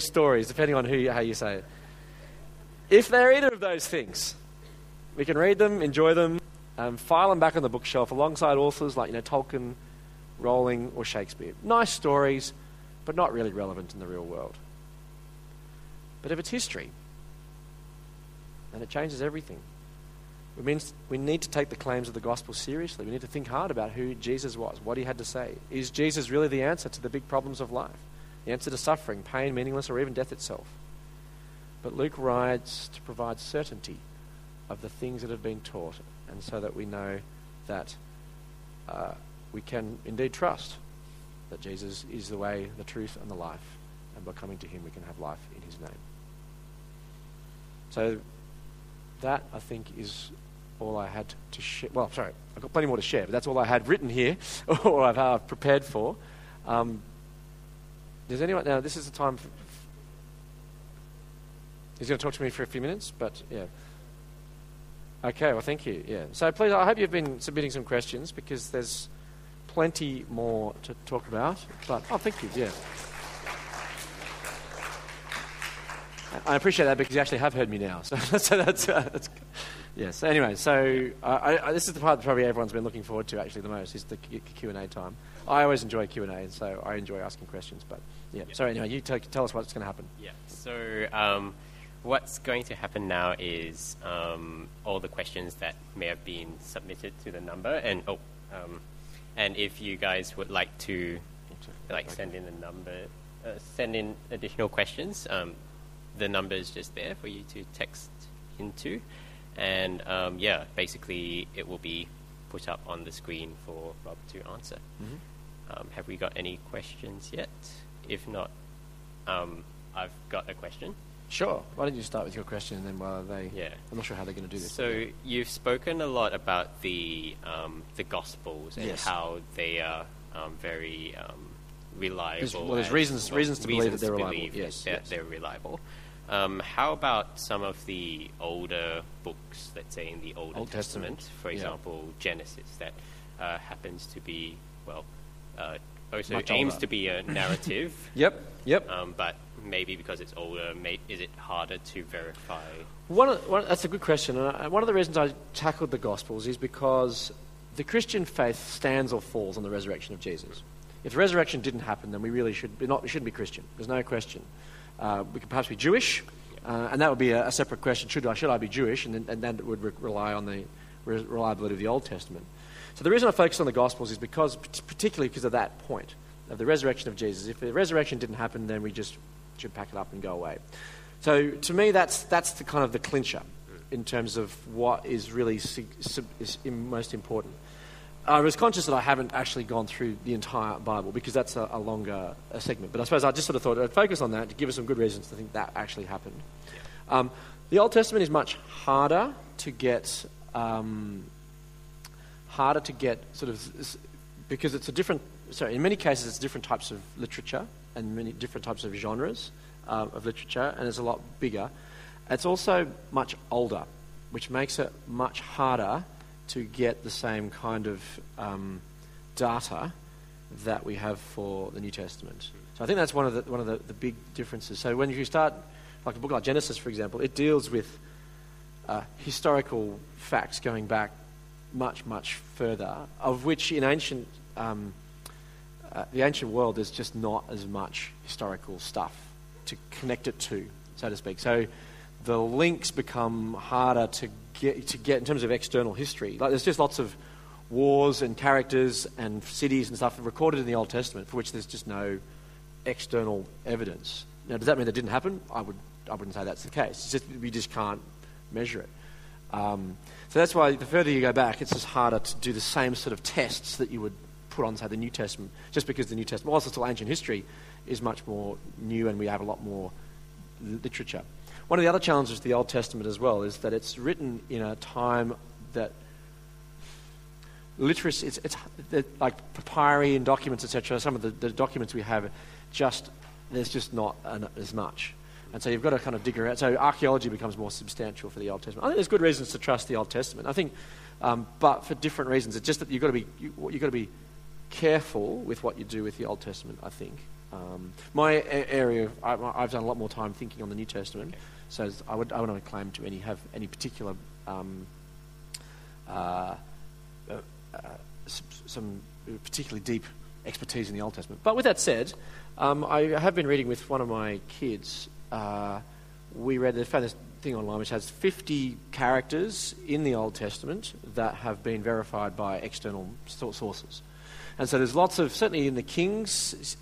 stories, depending on how you say it. If they're either of those things, we can read them, enjoy them, file them back on the bookshelf alongside authors like Tolkien, Rowling, or Shakespeare. Nice stories, but not really relevant in the real world. But if it's history, then it changes everything. It means we need to take the claims of the gospel seriously. We need to think hard about who Jesus was, what he had to say. Is Jesus really the answer to the big problems of life? The answer to suffering, pain, meaninglessness, or even death itself? But Luke writes to provide certainty of the things that have been taught, and so that we know that we can indeed trust that Jesus is the way, the truth, and the life, and by coming to him we can have life in his name. So that, I think, is all I had to share. Well, sorry, I've got plenty more to share, but that's all I had written here, or I've prepared for. Does anyone... Now, this is the time... He's going to talk to me for a few minutes, but yeah. Okay, well, thank you. Yeah. So please, I hope you've been submitting some questions, because there's plenty more to talk about. But oh, thank you. Yeah. I appreciate that, because you actually have heard me now. So that's good. Yeah, so anyway, so this is the part that probably everyone's been looking forward to actually the most, is the Q&A time. I always enjoy Q&A, and so I enjoy asking questions. But yeah, so anyway, you tell us what's going to happen. Yeah, so what's going to happen now is all the questions that may have been submitted to the number, and if you guys would like to send in a number, send in additional questions, the number is just there for you to text into. And basically it will be put up on the screen for Rob to answer. Mm-hmm. Have we got any questions yet? If not, I've got a question. Sure. Why don't you start with your question, and then while they... Yeah. I'm not sure how they're going to do this. So you've spoken a lot about the Gospels and how they are very reliable. There's reasons to believe that they're reliable. Yes, they're reliable. How about some of the older books, let's say in the Old Testament, for example, Genesis, that happens to be, also much aims older to be a narrative. Yep. But maybe because it's older, is it harder to verify? That's a good question. And one of the reasons I tackled the Gospels is because the Christian faith stands or falls on the resurrection of Jesus. If the resurrection didn't happen, then we really shouldn't be Christian. There's no question. We could perhaps be Jewish, and that would be a separate question. Should I be Jewish? And then it would rely on the reliability of the Old Testament. So the reason I focus on the Gospels is particularly because of that point, of the resurrection of Jesus. If the resurrection didn't happen, then we just should pack it up and go away. So to me, that's the kind of the clincher in terms of what is really most important. I was conscious that I haven't actually gone through the entire Bible, because that's a longer segment. But I suppose I just sort of thought I'd focus on that to give us some good reasons to think that actually happened. Yeah. The Old Testament is much harder to get, because it's a different... Sorry, in many cases it's different types of literature and many different types of genres of literature, and it's a lot bigger. It's also much older, which makes it much harder to get the same kind of data that we have for the New Testament. So I think that's one of the big differences. So when you start, like a book like Genesis, for example, it deals with historical facts going back much, much further, of which in the ancient world there's just not as much historical stuff to connect it to, so to speak. So the links become harder to get in terms of external history. Like, there's just lots of wars and characters and cities and stuff recorded in the Old Testament for which there's just no external evidence. Now, does that mean that didn't happen? I wouldn't say that's the case. It's just we just can't measure it. So that's why the further you go back, it's just harder to do the same sort of tests that you would put on, say, the New Testament, just because the New Testament, whilst it's still ancient history, is much more new, and we have a lot more literature. One of the other challenges to the Old Testament as well is that it's written in a time that literacy, it's like papyri and documents, etc. Some of the documents we have, there's just not as much. And so you've got to kind of dig around. So archaeology becomes more substantial for the Old Testament. I think there's good reasons to trust the Old Testament, I think, but for different reasons. It's just that you've got to be careful with what you do with the Old Testament, I think. My area, I've done a lot more time thinking on the New Testament. So I wouldn't claim to have any particular some particularly deep expertise in the Old Testament. But with that said, I have been reading with one of my kids. They found this thing online which has 50 characters in the Old Testament that have been verified by external sources. And so there's lots of, certainly in the Kings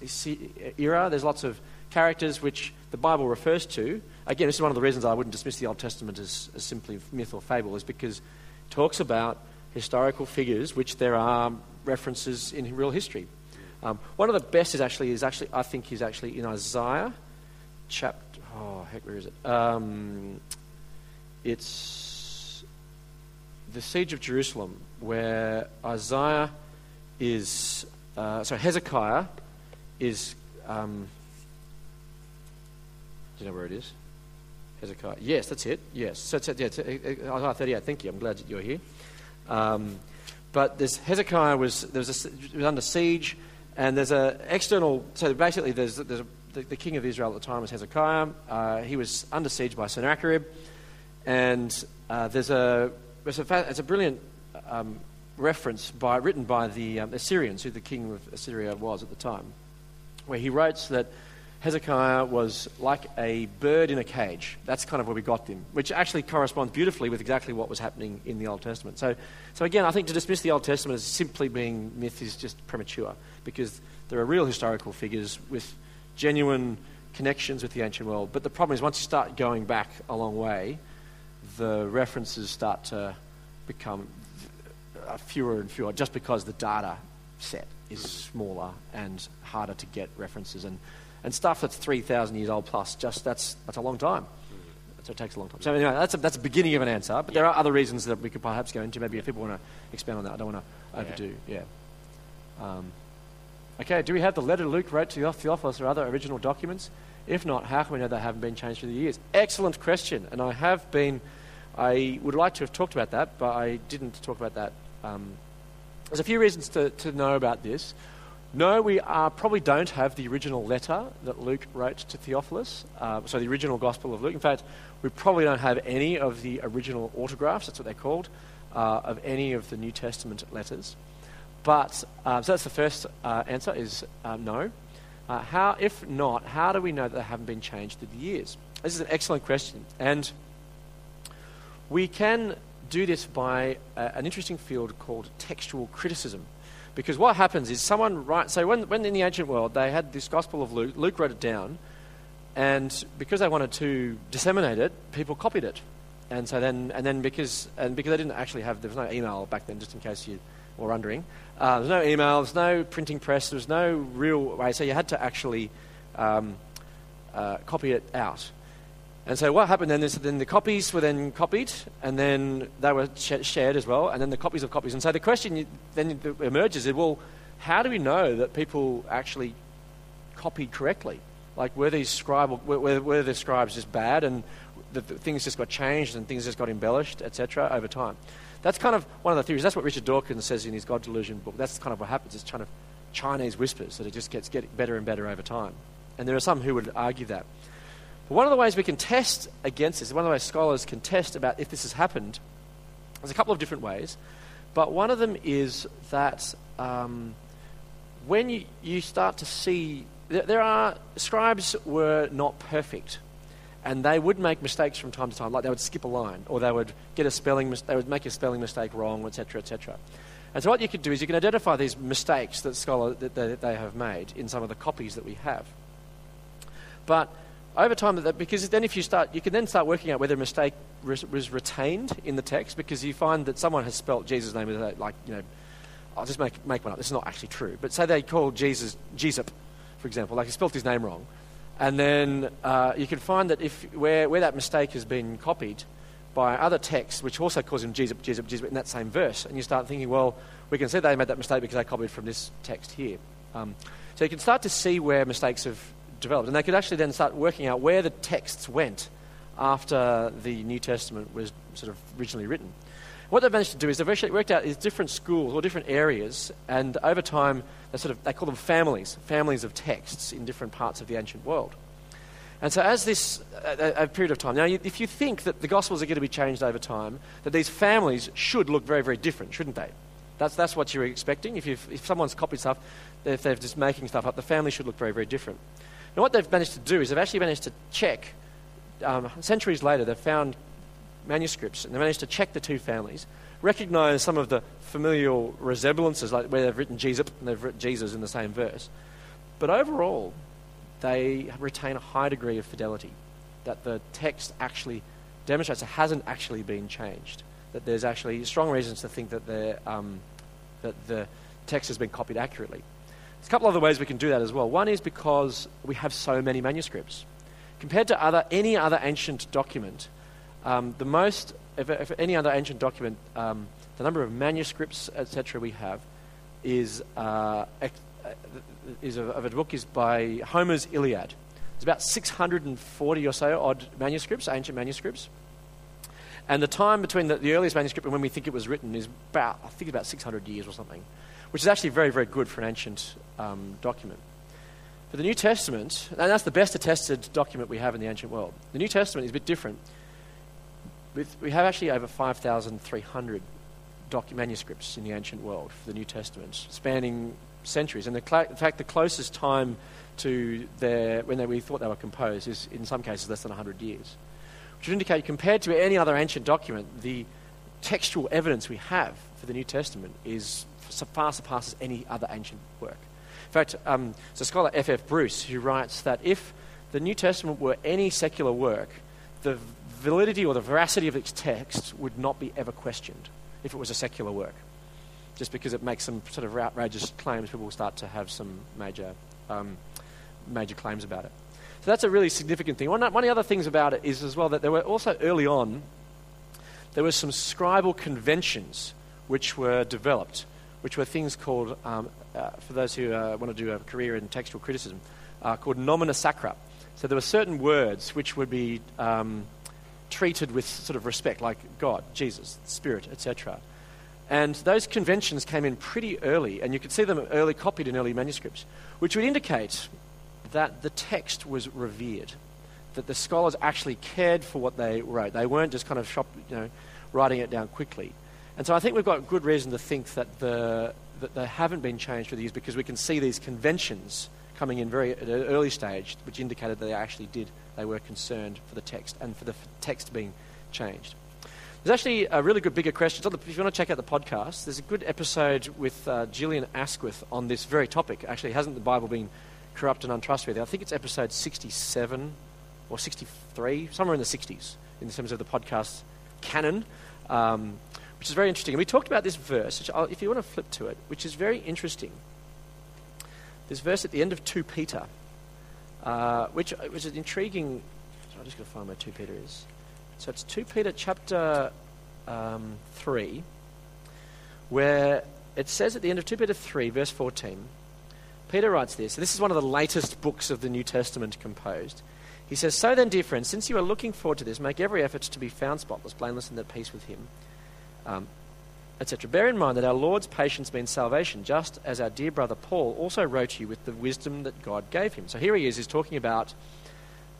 era, there's lots of characters which the Bible refers to. Again, this is one of the reasons I wouldn't dismiss the Old Testament as simply myth or fable, is because it talks about historical figures which there are references in real history. One of the best is actually in Isaiah chapter, where is it? It's the siege of Jerusalem, where Hezekiah is, do you know where it is? Hezekiah. Yes, that's it. Yes. So it's Isaiah 38. Thank you. I'm glad that you're here. But this Hezekiah was under siege, and there's an external. So basically, the king of Israel at the time was Hezekiah. He was under siege by Sennacherib, and there's a brilliant reference written by the Assyrians, who the king of Assyria was at the time, where he writes that Hezekiah was like a bird in a cage. That's kind of where we got him, which actually corresponds beautifully with exactly what was happening in the Old Testament. So again, I think to dismiss the Old Testament as simply being myth is just premature, because there are real historical figures with genuine connections with the ancient world. But the problem is, once you start going back a long way, the references start to become fewer and fewer, just because the data set is smaller and harder to get references. And stuff that's 3,000 years old plus, that's a long time. So it takes a long time. So anyway, that's the beginning of an answer. But there are other reasons that we could perhaps go into. Maybe if people want to expand on that, I don't want to overdo. Yeah. Okay, do we have the letter Luke wrote to Theophilus or other original documents? If not, how can we know they haven't been changed through the years? Excellent question. And I would like to have talked about that, but I didn't talk about that. There's a few reasons to know about this. No, we probably don't have the original letter that Luke wrote to Theophilus, so the original Gospel of Luke. In fact, we probably don't have any of the original autographs, that's what they're called, of any of the New Testament letters. But, so that's the first answer is no. If not, how do we know that they haven't been changed through the years? This is an excellent question. And we can do this by an interesting field called textual criticism. Because what happens is someone writes... So when in the ancient world they had this Gospel of Luke, Luke wrote it down, and because they wanted to disseminate it, people copied it. And so then because they didn't actually have... There was no email back then, just in case you were wondering. There's no email, there's no printing press, there's no real way. So you had to actually copy it out. And so what happened then is then the copies were then copied, and then they were shared as well, and then the copies of copies. And so the question then emerges is, well, how do we know that people actually copied correctly? Like, were the scribes just bad, and the things just got changed, and things just got embellished, etc., over time? That's kind of one of the theories. That's what Richard Dawkins says in his God Delusion book. That's kind of what happens. It's kind of Chinese whispers, that it just gets better and better over time. And there are some who would argue that. One of the ways we can test against this, one of the ways scholars can test about if this has happened, there's a couple of different ways, but one of them is that when you start to see, there are, scribes were not perfect, and they would make mistakes from time to time, like they would skip a line, or they would make a spelling mistake wrong, etc., etc. And so what you could do is you can identify these mistakes that they have made in some of the copies that we have. But over time, because then if you start, you can then start working out whether a mistake was retained in the text, because you find that someone has spelt Jesus' name as, like, you know, I'll just make one up. This is not actually true. But say they called Jesus Jesup, for example, like he spelt his name wrong. And then you can find that if where that mistake has been copied by other texts, which also calls him Jesup, Jesup, Jesup, in that same verse, and you start thinking, well, we can see they made that mistake because they copied from this text here. So you can start to see where mistakes have developed, and they could actually then start working out where the texts went after the New Testament was sort of originally written. What they've managed to do is they've actually worked out is different schools or different areas, and over time they call them families of texts in different parts of the ancient world. And so as this a period of time, now if you think that the Gospels are going to be changed over time, that these families should look very, very different, shouldn't they? That's what you're expecting. If someone's copied stuff, if they're just making stuff up, the family should look very, very different. Now, what they've managed to do is they've actually managed to check, centuries later, they've found manuscripts, and they managed to check the two families, recognize some of the familial resemblances, like where they've written Jesus and they've written Jesus in the same verse. But overall, they retain a high degree of fidelity, that the text actually demonstrates it hasn't actually been changed, that there's actually strong reasons to think that the text has been copied accurately. There's a couple other ways we can do that as well. One is because we have so many manuscripts. Compared to any other ancient document, the number of manuscripts, etc., we have is of a book is by Homer's Iliad. There's about 640 or so odd manuscripts, ancient manuscripts, and the time between the earliest manuscript and when we think it was written is about 600 years or something, which is actually very, very good for an ancient document. For the New Testament, and that's the best attested document we have in the ancient world. The New Testament is a bit different. We have actually over 5,300 manuscripts in the ancient world for the New Testament, spanning centuries. And in fact, the closest time to when we thought they were composed is, in some cases, less than 100 years. Which would indicate, compared to any other ancient document, the textual evidence we have for the New Testament is far surpasses any other ancient work. In fact, it's a scholar, F.F. Bruce, who writes that if the New Testament were any secular work, the validity or the veracity of its text would not be ever questioned if it was a secular work. Just because it makes some sort of outrageous claims, people will start to have some major claims about it. So that's a really significant thing. One of the other things about it is as well that there were also early on, there were some scribal conventions which were developed, which were things called, for those who want to do a career in textual criticism, called nomina sacra. So there were certain words which would be treated with sort of respect, like God, Jesus, Spirit, etc. And those conventions came in pretty early, and you could see them copied in early manuscripts, which would indicate that the text was revered, that the scholars actually cared for what they wrote. They weren't just kind of writing it down quickly. And so I think we've got good reason to think that that they haven't been changed for the years, because we can see these conventions coming in very at an early stage, which indicated that they were concerned for the text and for the text being changed. There's actually a really good Bigger Questions. If you want to check out the podcast, there's a good episode with Gillian Asquith on this very topic. Actually, hasn't the Bible been corrupt and untrustworthy? I think it's episode 67 or 63, somewhere in the 60s in terms of the podcast canon. Which is very interesting. And we talked about this verse, which if you want to flip to it, which is very interesting. This verse at the end of 2 Peter, which is intriguing. So I'm just going to find where 2 Peter is. So it's 2 Peter chapter 3, where it says at the end of 2 Peter 3, verse 14, Peter writes this. So this is one of the latest books of the New Testament composed. He says, "So then, dear friends, since you are looking forward to this, make every effort to be found spotless, blameless, and at peace with him." Etc. Bear in mind that our Lord's patience means salvation, just as our dear brother Paul also wrote you with the wisdom that God gave him. So here he is, he's talking about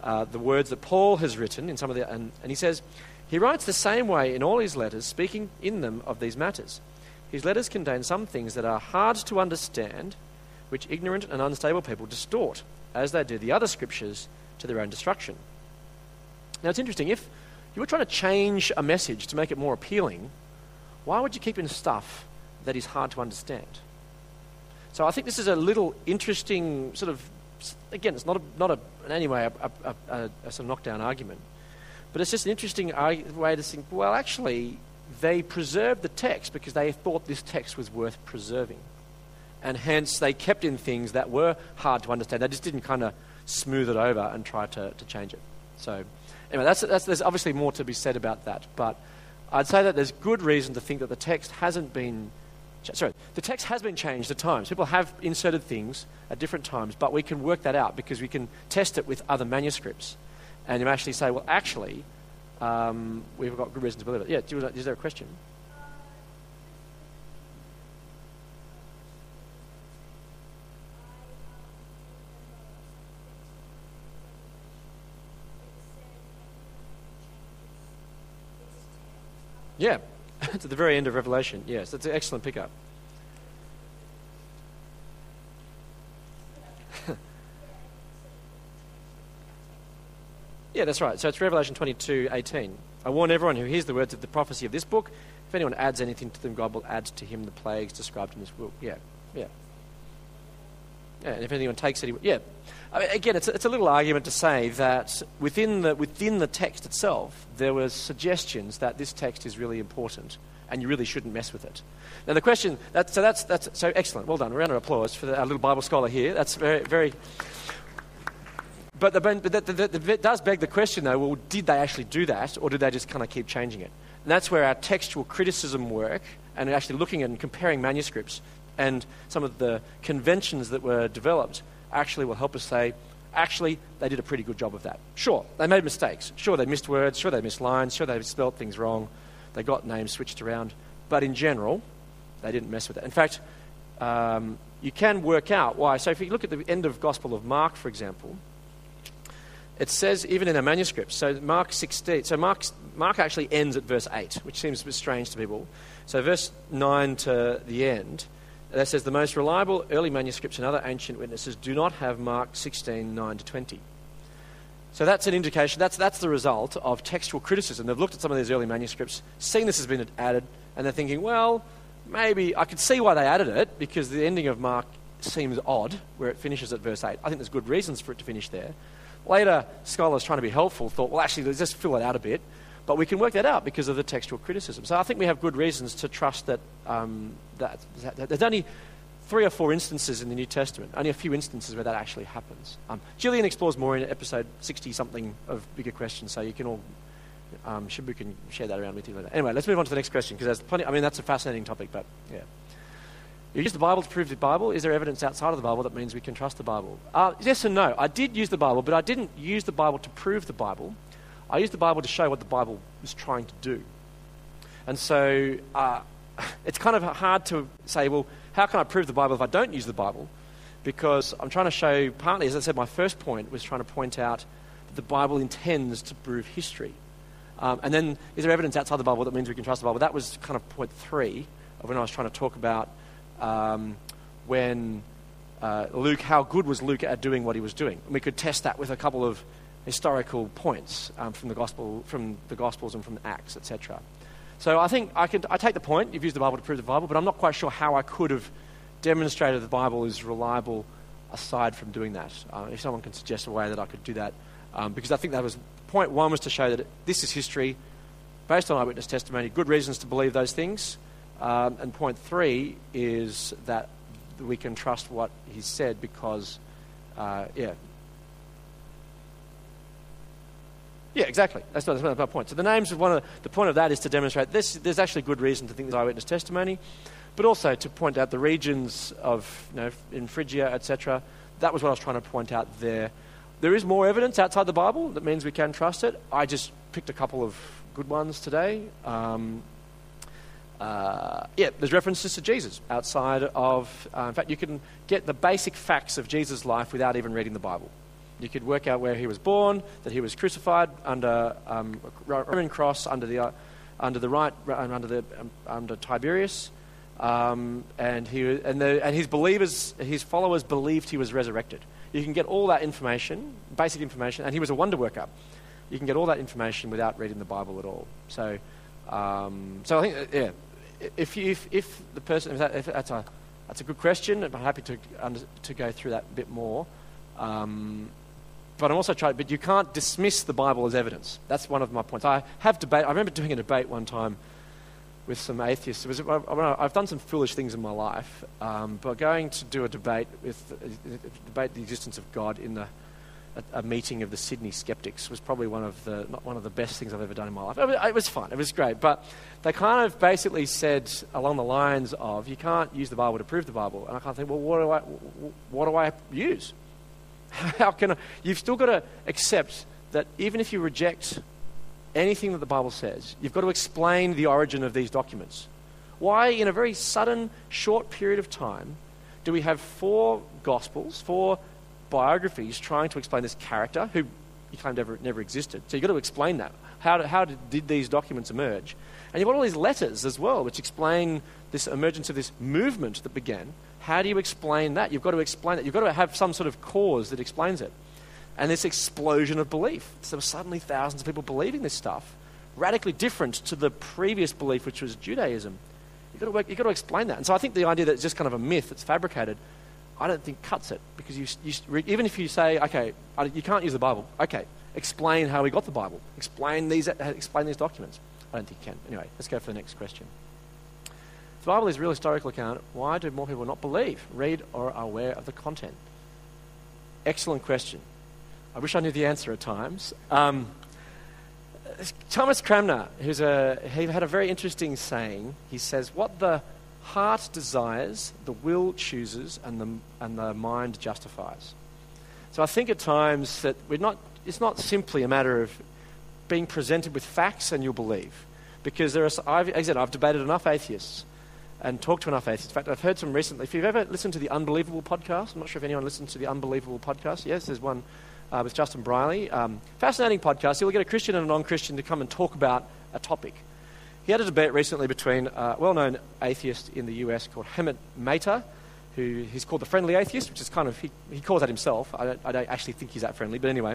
the words that Paul has written in some of the, and he says, he writes the same way in all his letters, speaking in them of these matters. His letters contain some things that are hard to understand, which ignorant and unstable people distort, as they do the other scriptures, to their own destruction. Now it's interesting, if you were trying to change a message to make it more appealing, why would you keep in stuff that is hard to understand? So I think this is a little interesting sort of, again, it's not in any way a sort of knockdown argument, but it's just an interesting way to think, well, actually, they preserved the text because they thought this text was worth preserving. And hence, they kept in things that were hard to understand. They just didn't kind of smooth it over and try to change it. So anyway, there's obviously more to be said about that, but I'd say that there's good reason to think that the text has been changed at times. People have inserted things at different times, but we can work that out because we can test it with other manuscripts. And you actually say, well, actually, we've got good reason to believe it. Yeah, is there a question? Yeah, it's at the very end of Revelation. Yes, that's an excellent pickup. Yeah, that's right. So it's Revelation 22:18. I warn everyone who hears the words of the prophecy of this book, if anyone adds anything to them, God will add to him the plagues described in this book. Yeah, yeah. And if anyone takes it, yeah. I mean, again, it's a little argument to say that within the text itself, there were suggestions that this text is really important and you really shouldn't mess with it. Now the question, so excellent, well done, a round of applause for our little Bible scholar here. That's very, very. But that does beg the question though, well, did they actually do that, or did they just kind of keep changing it? And that's where our textual criticism work, and actually looking at and comparing manuscripts and some of the conventions that were developed, actually will help us say, actually, they did a pretty good job of that. Sure, they made mistakes. Sure, they missed words. Sure, they missed lines. Sure, they spelled things wrong. They got names switched around. But in general, they didn't mess with it. In fact, you can work out why. So if you look at the end of Gospel of Mark, for example, it says, even in our manuscripts, so Mark 16, so Mark actually ends at verse 8, which seems a bit strange to people. So verse 9 to the end, that says, the most reliable early manuscripts and other ancient witnesses do not have Mark 16, 9 to 20. So that's an indication, that's the result of textual criticism. They've looked at some of these early manuscripts, seen this has been added, and they're thinking, well, maybe I could see why they added it, because the ending of Mark seems odd, where it finishes at verse 8. I think there's good reasons for it to finish there. Later, scholars trying to be helpful thought, well, actually, let's just fill it out a bit. But we can work that out because of the textual criticism. So I think we have good reasons to trust that, that there's only 3 or 4 instances in the New Testament, only a few instances where that actually happens. Gillian explores more in episode 60-something of Bigger Questions, so you can all, Shibu can share that around with you later. Anyway, let's move on to the next question, because there's plenty, I mean, that's a fascinating topic, but yeah. You use the Bible to prove the Bible. Is there evidence outside of the Bible that means we can trust the Bible? Yes and no. I did use the Bible, but I didn't use the Bible to prove the Bible. I used the Bible to show what the Bible was trying to do. And so it's kind of hard to say, well, how can I prove the Bible if I don't use the Bible? Because I'm trying to show, partly, as I said, my first point was trying to point out that the Bible intends to prove history. And then, is there evidence outside the Bible that means we can trust the Bible? That was kind of point 3 of when I was trying to talk about Luke, how good was Luke at doing what he was doing? And we could test that with a couple of historical points from the Gospels and from Acts, etc. So I think I take the point, you've used the Bible to prove the Bible, but I'm not quite sure how I could have demonstrated the Bible is reliable aside from doing that. If someone can suggest a way that I could do that, because I think that was point 1 was to show that this is history based on eyewitness testimony, good reasons to believe those things, and point 3 is that we can trust what he said because, Yeah, exactly. That's not my point. So the names of the point of that is to demonstrate this. There's actually good reason to think there's eyewitness testimony, but also to point out the regions of, in Phrygia, etc. That was what I was trying to point out there. There is more evidence outside the Bible that means we can trust it. I just picked a couple of good ones today. There's references to Jesus outside of. In fact, you can get the basic facts of Jesus' life without even reading the Bible. You could work out where he was born, that he was crucified under a Roman cross under Tiberius, and his followers believed he was resurrected. You can get all that information, basic information, and he was a wonder worker. You can get all that information without reading the Bible at all. So, I think if the person that's a good question, I'm happy to go through that a bit more. But I'm also trying. But you can't dismiss the Bible as evidence. That's one of my points. I remember doing a debate one time with some atheists. I've done some foolish things in my life, but going to do a debate debate the existence of God in a meeting of the Sydney skeptics was probably not one of the best things I've ever done in my life. It was fun. It was great. But they kind of basically said along the lines of, you can't use the Bible to prove the Bible. And I kind of think, well, what do I use? How can I? You've still got to accept that even if you reject anything that the Bible says, you've got to explain the origin of these documents. Why, in a very sudden, short period of time, do we have 4 Gospels, 4 biographies trying to explain this character who he claimed never existed? So you've got to explain that. How did these documents emerge? And you've got all these letters as well, which explain this emergence of this movement that began. How do you explain that? You've got to explain that. You've got to have some sort of cause that explains it. And this explosion of belief. So suddenly thousands of people believing this stuff, radically different to the previous belief, which was Judaism. You've got to explain that. And so I think the idea that it's just kind of a myth that's fabricated, I don't think cuts it, because you even if you say, okay, you can't use the Bible. Okay, explain how we got the Bible. Explain these documents. I don't think you can. Anyway, let's go for the next question. If the Bible is a real historical account, why do more people not believe, read, or are aware of the content? Excellent question. I wish I knew the answer at times. Thomas Cranmer, he had a very interesting saying. He says, "What the heart desires, the will chooses, and the mind justifies." So I think at times that it's not simply a matter of being presented with facts and you'll believe, because I've debated enough atheists and talked to enough atheists. In fact, I've heard some recently. If you've ever listened to the Unbelievable podcast, I'm not sure if anyone listens to the Unbelievable podcast. Yes, there's one with Justin Brierley. Fascinating podcast. You'll get a Christian and a non-Christian to come and talk about a topic. He had a debate recently between a well-known atheist in the US called Hemet Mehta, who he's called the friendly atheist, which is kind of, he calls that himself. I don't actually think he's that friendly, but anyway.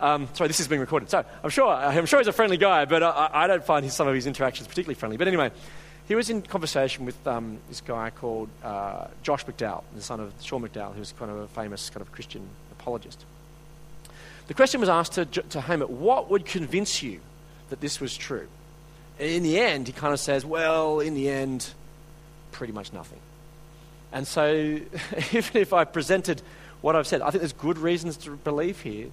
Sorry, this is being recorded. So I'm sure he's a friendly guy, but I don't find some of his interactions particularly friendly. But anyway, he was in conversation with this guy called Josh McDowell, the son of Sean McDowell, who's kind of a famous kind of Christian apologist. The question was asked to Hamet, what would convince you that this was true? And in the end, he kind of says, well, in the end, pretty much nothing. And so even if I presented what I've said, I think there's good reasons to believe here.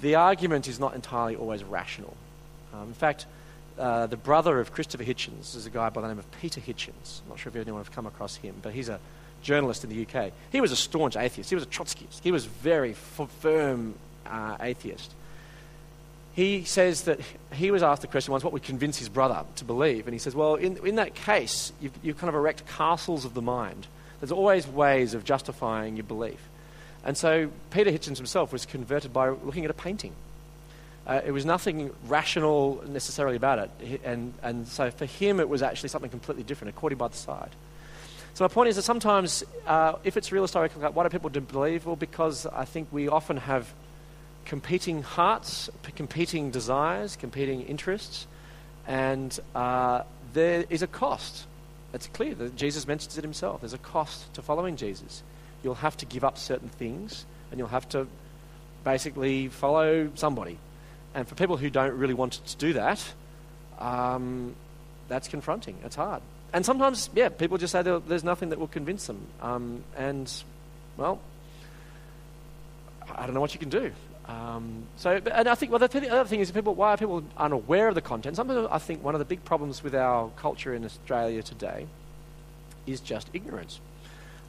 The argument is not entirely always rational. In fact, the brother of Christopher Hitchens is a guy by the name of Peter Hitchens. I'm not sure if anyone have come across him, but he's a journalist in the UK. He was a staunch atheist. He was a Trotskyist. He was very firm atheist. He says that he was asked the question once, what would convince his brother to believe? And he says, well, in that case, you kind of erect castles of the mind. There's always ways of justifying your belief. And so Peter Hitchens himself was converted by looking at a painting. It was nothing rational necessarily about it. And so for him, it was actually something completely different, a caught by the side. So my point is that sometimes, if it's real historical, why do people believe? Well, because I think we often have competing hearts, competing desires, competing interests, and there is a cost. It's clear that Jesus mentions it himself. There's a cost to following Jesus. You'll have to give up certain things, and you'll have to basically follow somebody. And for people who don't really want to do that, that's confronting. It's hard. And sometimes, yeah, people just say there's nothing that will convince them. And, well, I don't know what you can do. And I think, well, the other thing is why are people unaware of the content? Sometimes I think one of the big problems with our culture in Australia today is just ignorance.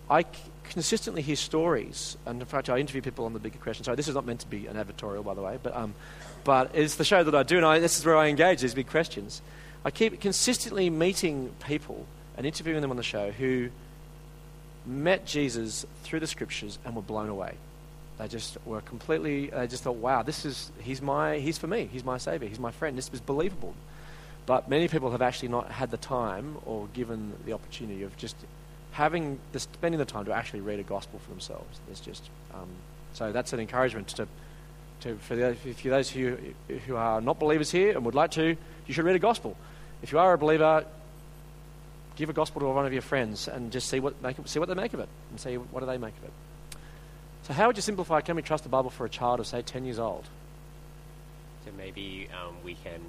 I consistently hear stories, and in fact I interview people on the Bigger Questions. Sorry, this is not meant to be an advertorial, by the way, but it's the show that I do, and this is where I engage these big questions. I keep consistently meeting people and interviewing them on the show who met Jesus through the scriptures and were blown away. They just were completely, they just thought, wow, he's for me, he's my savior, he's my friend, this is believable. But many people have actually not had the time or given the opportunity of just spending the time to actually read a gospel for themselves. There's just so that's an encouragement for those who are not believers here and would like to. You should read a gospel. If you are a believer, give a gospel to one of your friends and just see what they make of it, and see what do they make of it. So, how would you simplify? Can we trust the Bible for a child of say 10 years old? So maybe we can.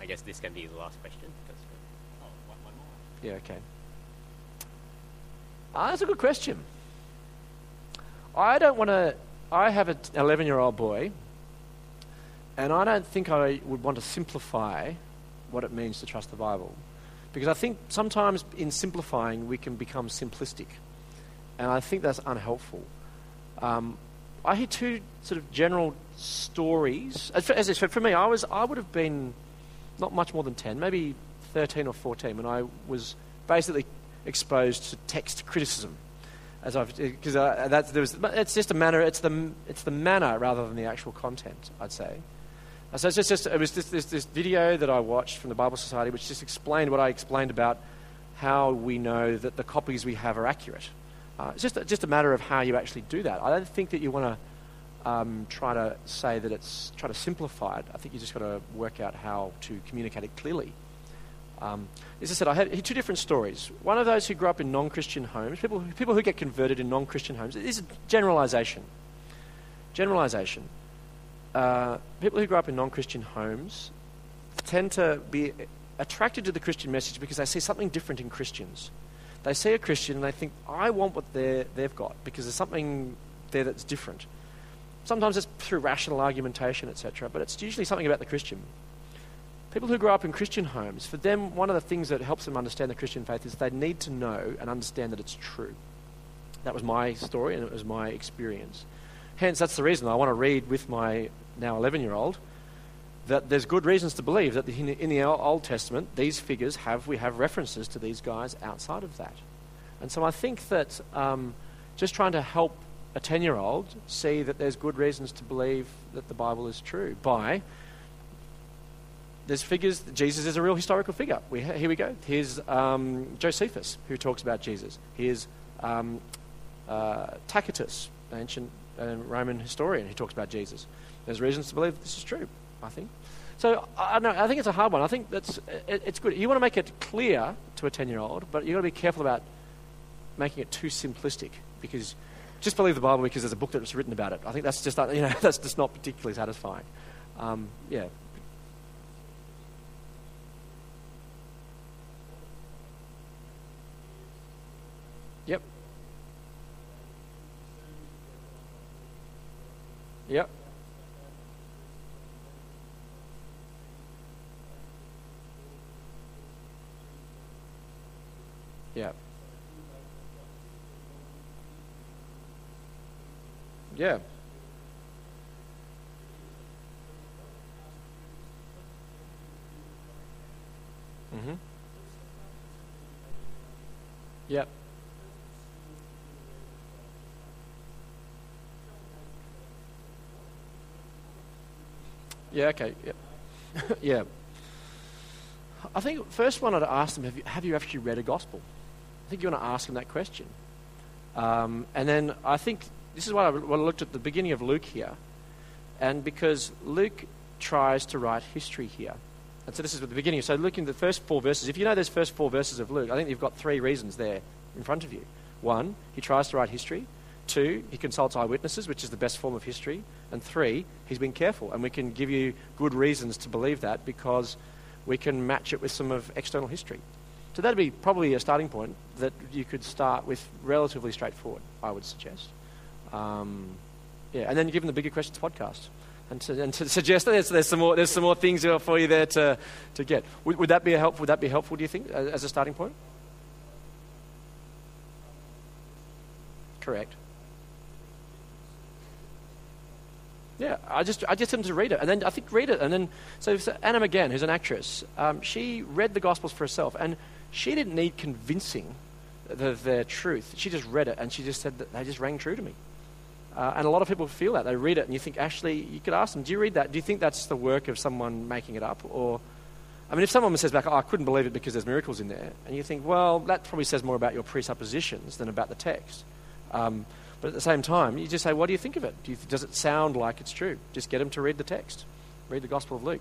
I guess this can be the last question. Oh, one more. Yeah. Okay. That's a good question. I have an 11-year-old boy, and I don't think I would want to simplify what it means to trust the Bible, because I think sometimes in simplifying we can become simplistic, and I think that's unhelpful. I hear two sort of general stories. As I said, for me, I would have been not much more than 10, maybe 13 or 14, when I was basically exposed to text criticism, it's the manner rather than the actual content, I'd say. So it was just this video that I watched from the Bible Society, which just explained what I explained about how we know that the copies we have are accurate. It's just a matter of how you actually do that. I don't think that you want to try to simplify it. I think you just got to work out how to communicate it clearly. As I said, I had two different stories. One of those who grew up in non-Christian homes, people who get converted in non-Christian homes. This is a generalization. People who grow up in non-Christian homes tend to be attracted to the Christian message because they see something different in Christians. They see a Christian and they think, I want what they've got because there's something there that's different. Sometimes it's through rational argumentation, etc., but it's usually something about the Christian. People who grow up in Christian homes, for them, one of the things that helps them understand the Christian faith is they need to know and understand that it's true. That was my story and it was my experience. Hence, that's the reason I want to read with my now 11-year-old that there's good reasons to believe that in the Old Testament, these figures we have references to these guys outside of that. And so I think that just trying to help a 10-year-old see that there's good reasons to believe that the Bible is true by there's figures. Jesus is a real historical figure. Here we go. Here's Josephus, who talks about Jesus. Here's Tacitus, an ancient Roman historian, who talks about Jesus. There's reasons to believe this is true, I think. So I think it's a hard one. I think it's good. You want to make it clear to a 10-year-old, but you've got to be careful about making it too simplistic, because just believe the Bible because there's a book that's written about it. I think that's just that's just not particularly satisfying. Yeah. Yep. Yep. Yeah. Yeah. Mm-hmm. Yep. Yeah, okay. Yep. Yeah. I think first one I'd ask them, have you actually read a gospel? I think you want to ask them that question. And then I think this is what I looked at the beginning of Luke here. And because Luke tries to write history here. And so this is at the beginning. So looking at the first four verses, if you know those first four verses of Luke, I think you've got three reasons there in front of you. One, he tries to write history. Two, he consults eyewitnesses, which is the best form of history. And three, he's been careful. And we can give you good reasons to believe that because we can match it with some of external history. So that'd be probably a starting point that you could start with relatively straightforward, I would suggest. And then give them the Bigger Questions podcast and to suggest that there's some more things for you there to get. Would that be helpful? Do you think as a starting point? Correct. Yeah, I just had them to read it, and then I think read it, and then so Anna McGann, who's an actress, she read the Gospels for herself, and she didn't need convincing of their truth. She just read it, and she just said that they just rang true to me. And a lot of people feel that. They read it, and you think, actually, you could ask them, do you read that? Do you think that's the work of someone making it up? Or, I mean, if someone says back, I couldn't believe it because there's miracles in there, and you think, well, that probably says more about your presuppositions than about the text. But at the same time, you just say, what do you think of it? Does it sound like it's true? Just get them to read the text. Read the Gospel of Luke,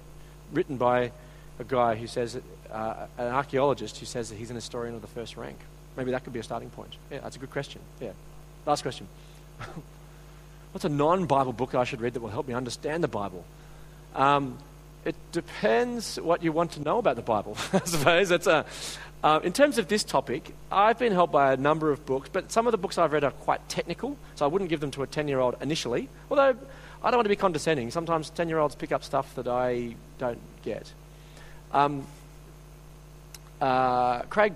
written by a guy who says, an archaeologist who says that he's an historian of the first rank. Maybe that could be a starting point. Yeah, that's a good question. Yeah. Last question. What's a non-Bible book I should read that will help me understand the Bible? It depends what you want to know about the Bible, I suppose. In terms of this topic, I've been helped by a number of books, but some of the books I've read are quite technical, so I wouldn't give them to a 10-year-old initially, although I don't want to be condescending. Sometimes 10-year-olds pick up stuff that I don't get. Craig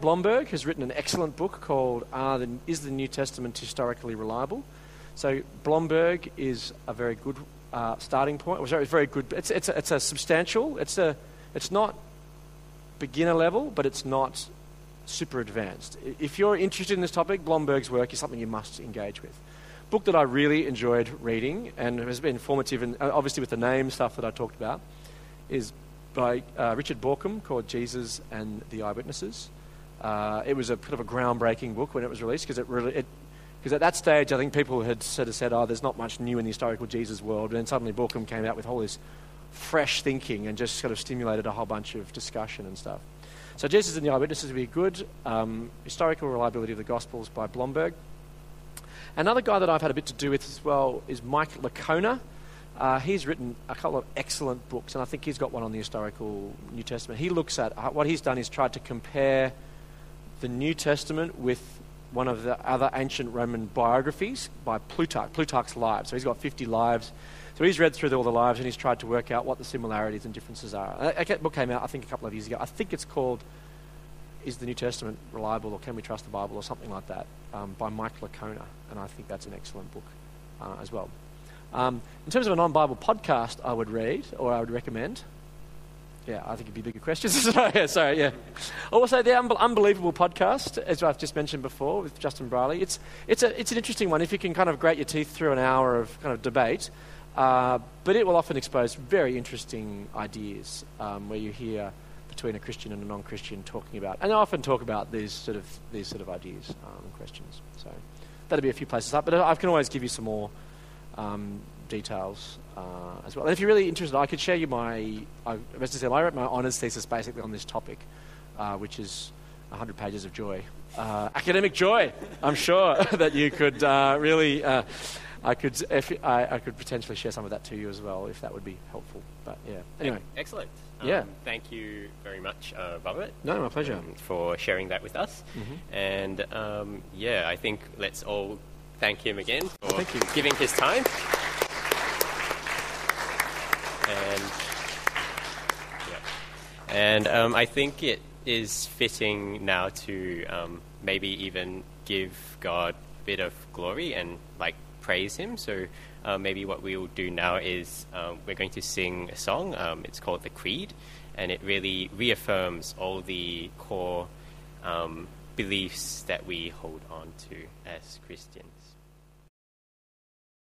Blomberg has written an excellent book called Is the New Testament Historically Reliable? So Blomberg is a very good starting point. It's a substantial. It's not beginner level, but it's not super advanced. If you're interested in this topic, Blomberg's work is something you must engage with. Book that I really enjoyed reading and has been informative, and obviously with the name stuff that I talked about, is by Richard Bauckham, called Jesus and the Eyewitnesses. It was a kind of a groundbreaking book when it was released, because at that stage I think people had sort of said, there's not much new in the historical Jesus world, and then suddenly Bauckham came out with all this fresh thinking and just sort of stimulated a whole bunch of discussion and stuff. So Jesus and the Eyewitnesses would be a good historical reliability of the Gospels by Blomberg. Another guy that I've had a bit to do with as well is Mike Lacona. He's written a couple of excellent books, and I think he's got one on the historical New Testament. He looks at, what he's done is tried to compare the New Testament with one of the other ancient Roman biographies by Plutarch, Plutarch's Lives. So he's got 50 lives. So he's read through all the lives and he's tried to work out what the similarities and differences are. That book came out, I think, a couple of years ago. I think it's called Is the New Testament Reliable, or Can We Trust the Bible, or something like that, by Mike Lacona. And I think that's an excellent book as well. In terms of a non-Bible podcast I would read, or I would recommend, yeah, I think it'd be Bigger Questions. Yeah. Also, the Unbelievable podcast, as I've just mentioned before, with Justin Brierley. It's an interesting one if you can kind of grate your teeth through an hour of kind of debate. But it will often expose very interesting ideas where you hear between a Christian and a non-Christian talking about, and they often talk about these sort of ideas and questions. So that'll be a few places up, but I can always give you some more details as well. And if you're really interested, I could share you I wrote my honours thesis basically on this topic, which is 100 pages of joy, academic joy. I'm sure that you could really. I could potentially share some of that to you as well, if that would be helpful. But yeah, anyway. Excellent. Thank you very much, Robert. No, my pleasure. For sharing that with us. Mm-hmm. And I think let's all thank him again for giving his time. And I think it is fitting now to maybe even give God a bit of glory and praise him. So maybe what we will do now is we're going to sing a song. It's called The Creed, and it really reaffirms all the core beliefs that we hold on to as Christians.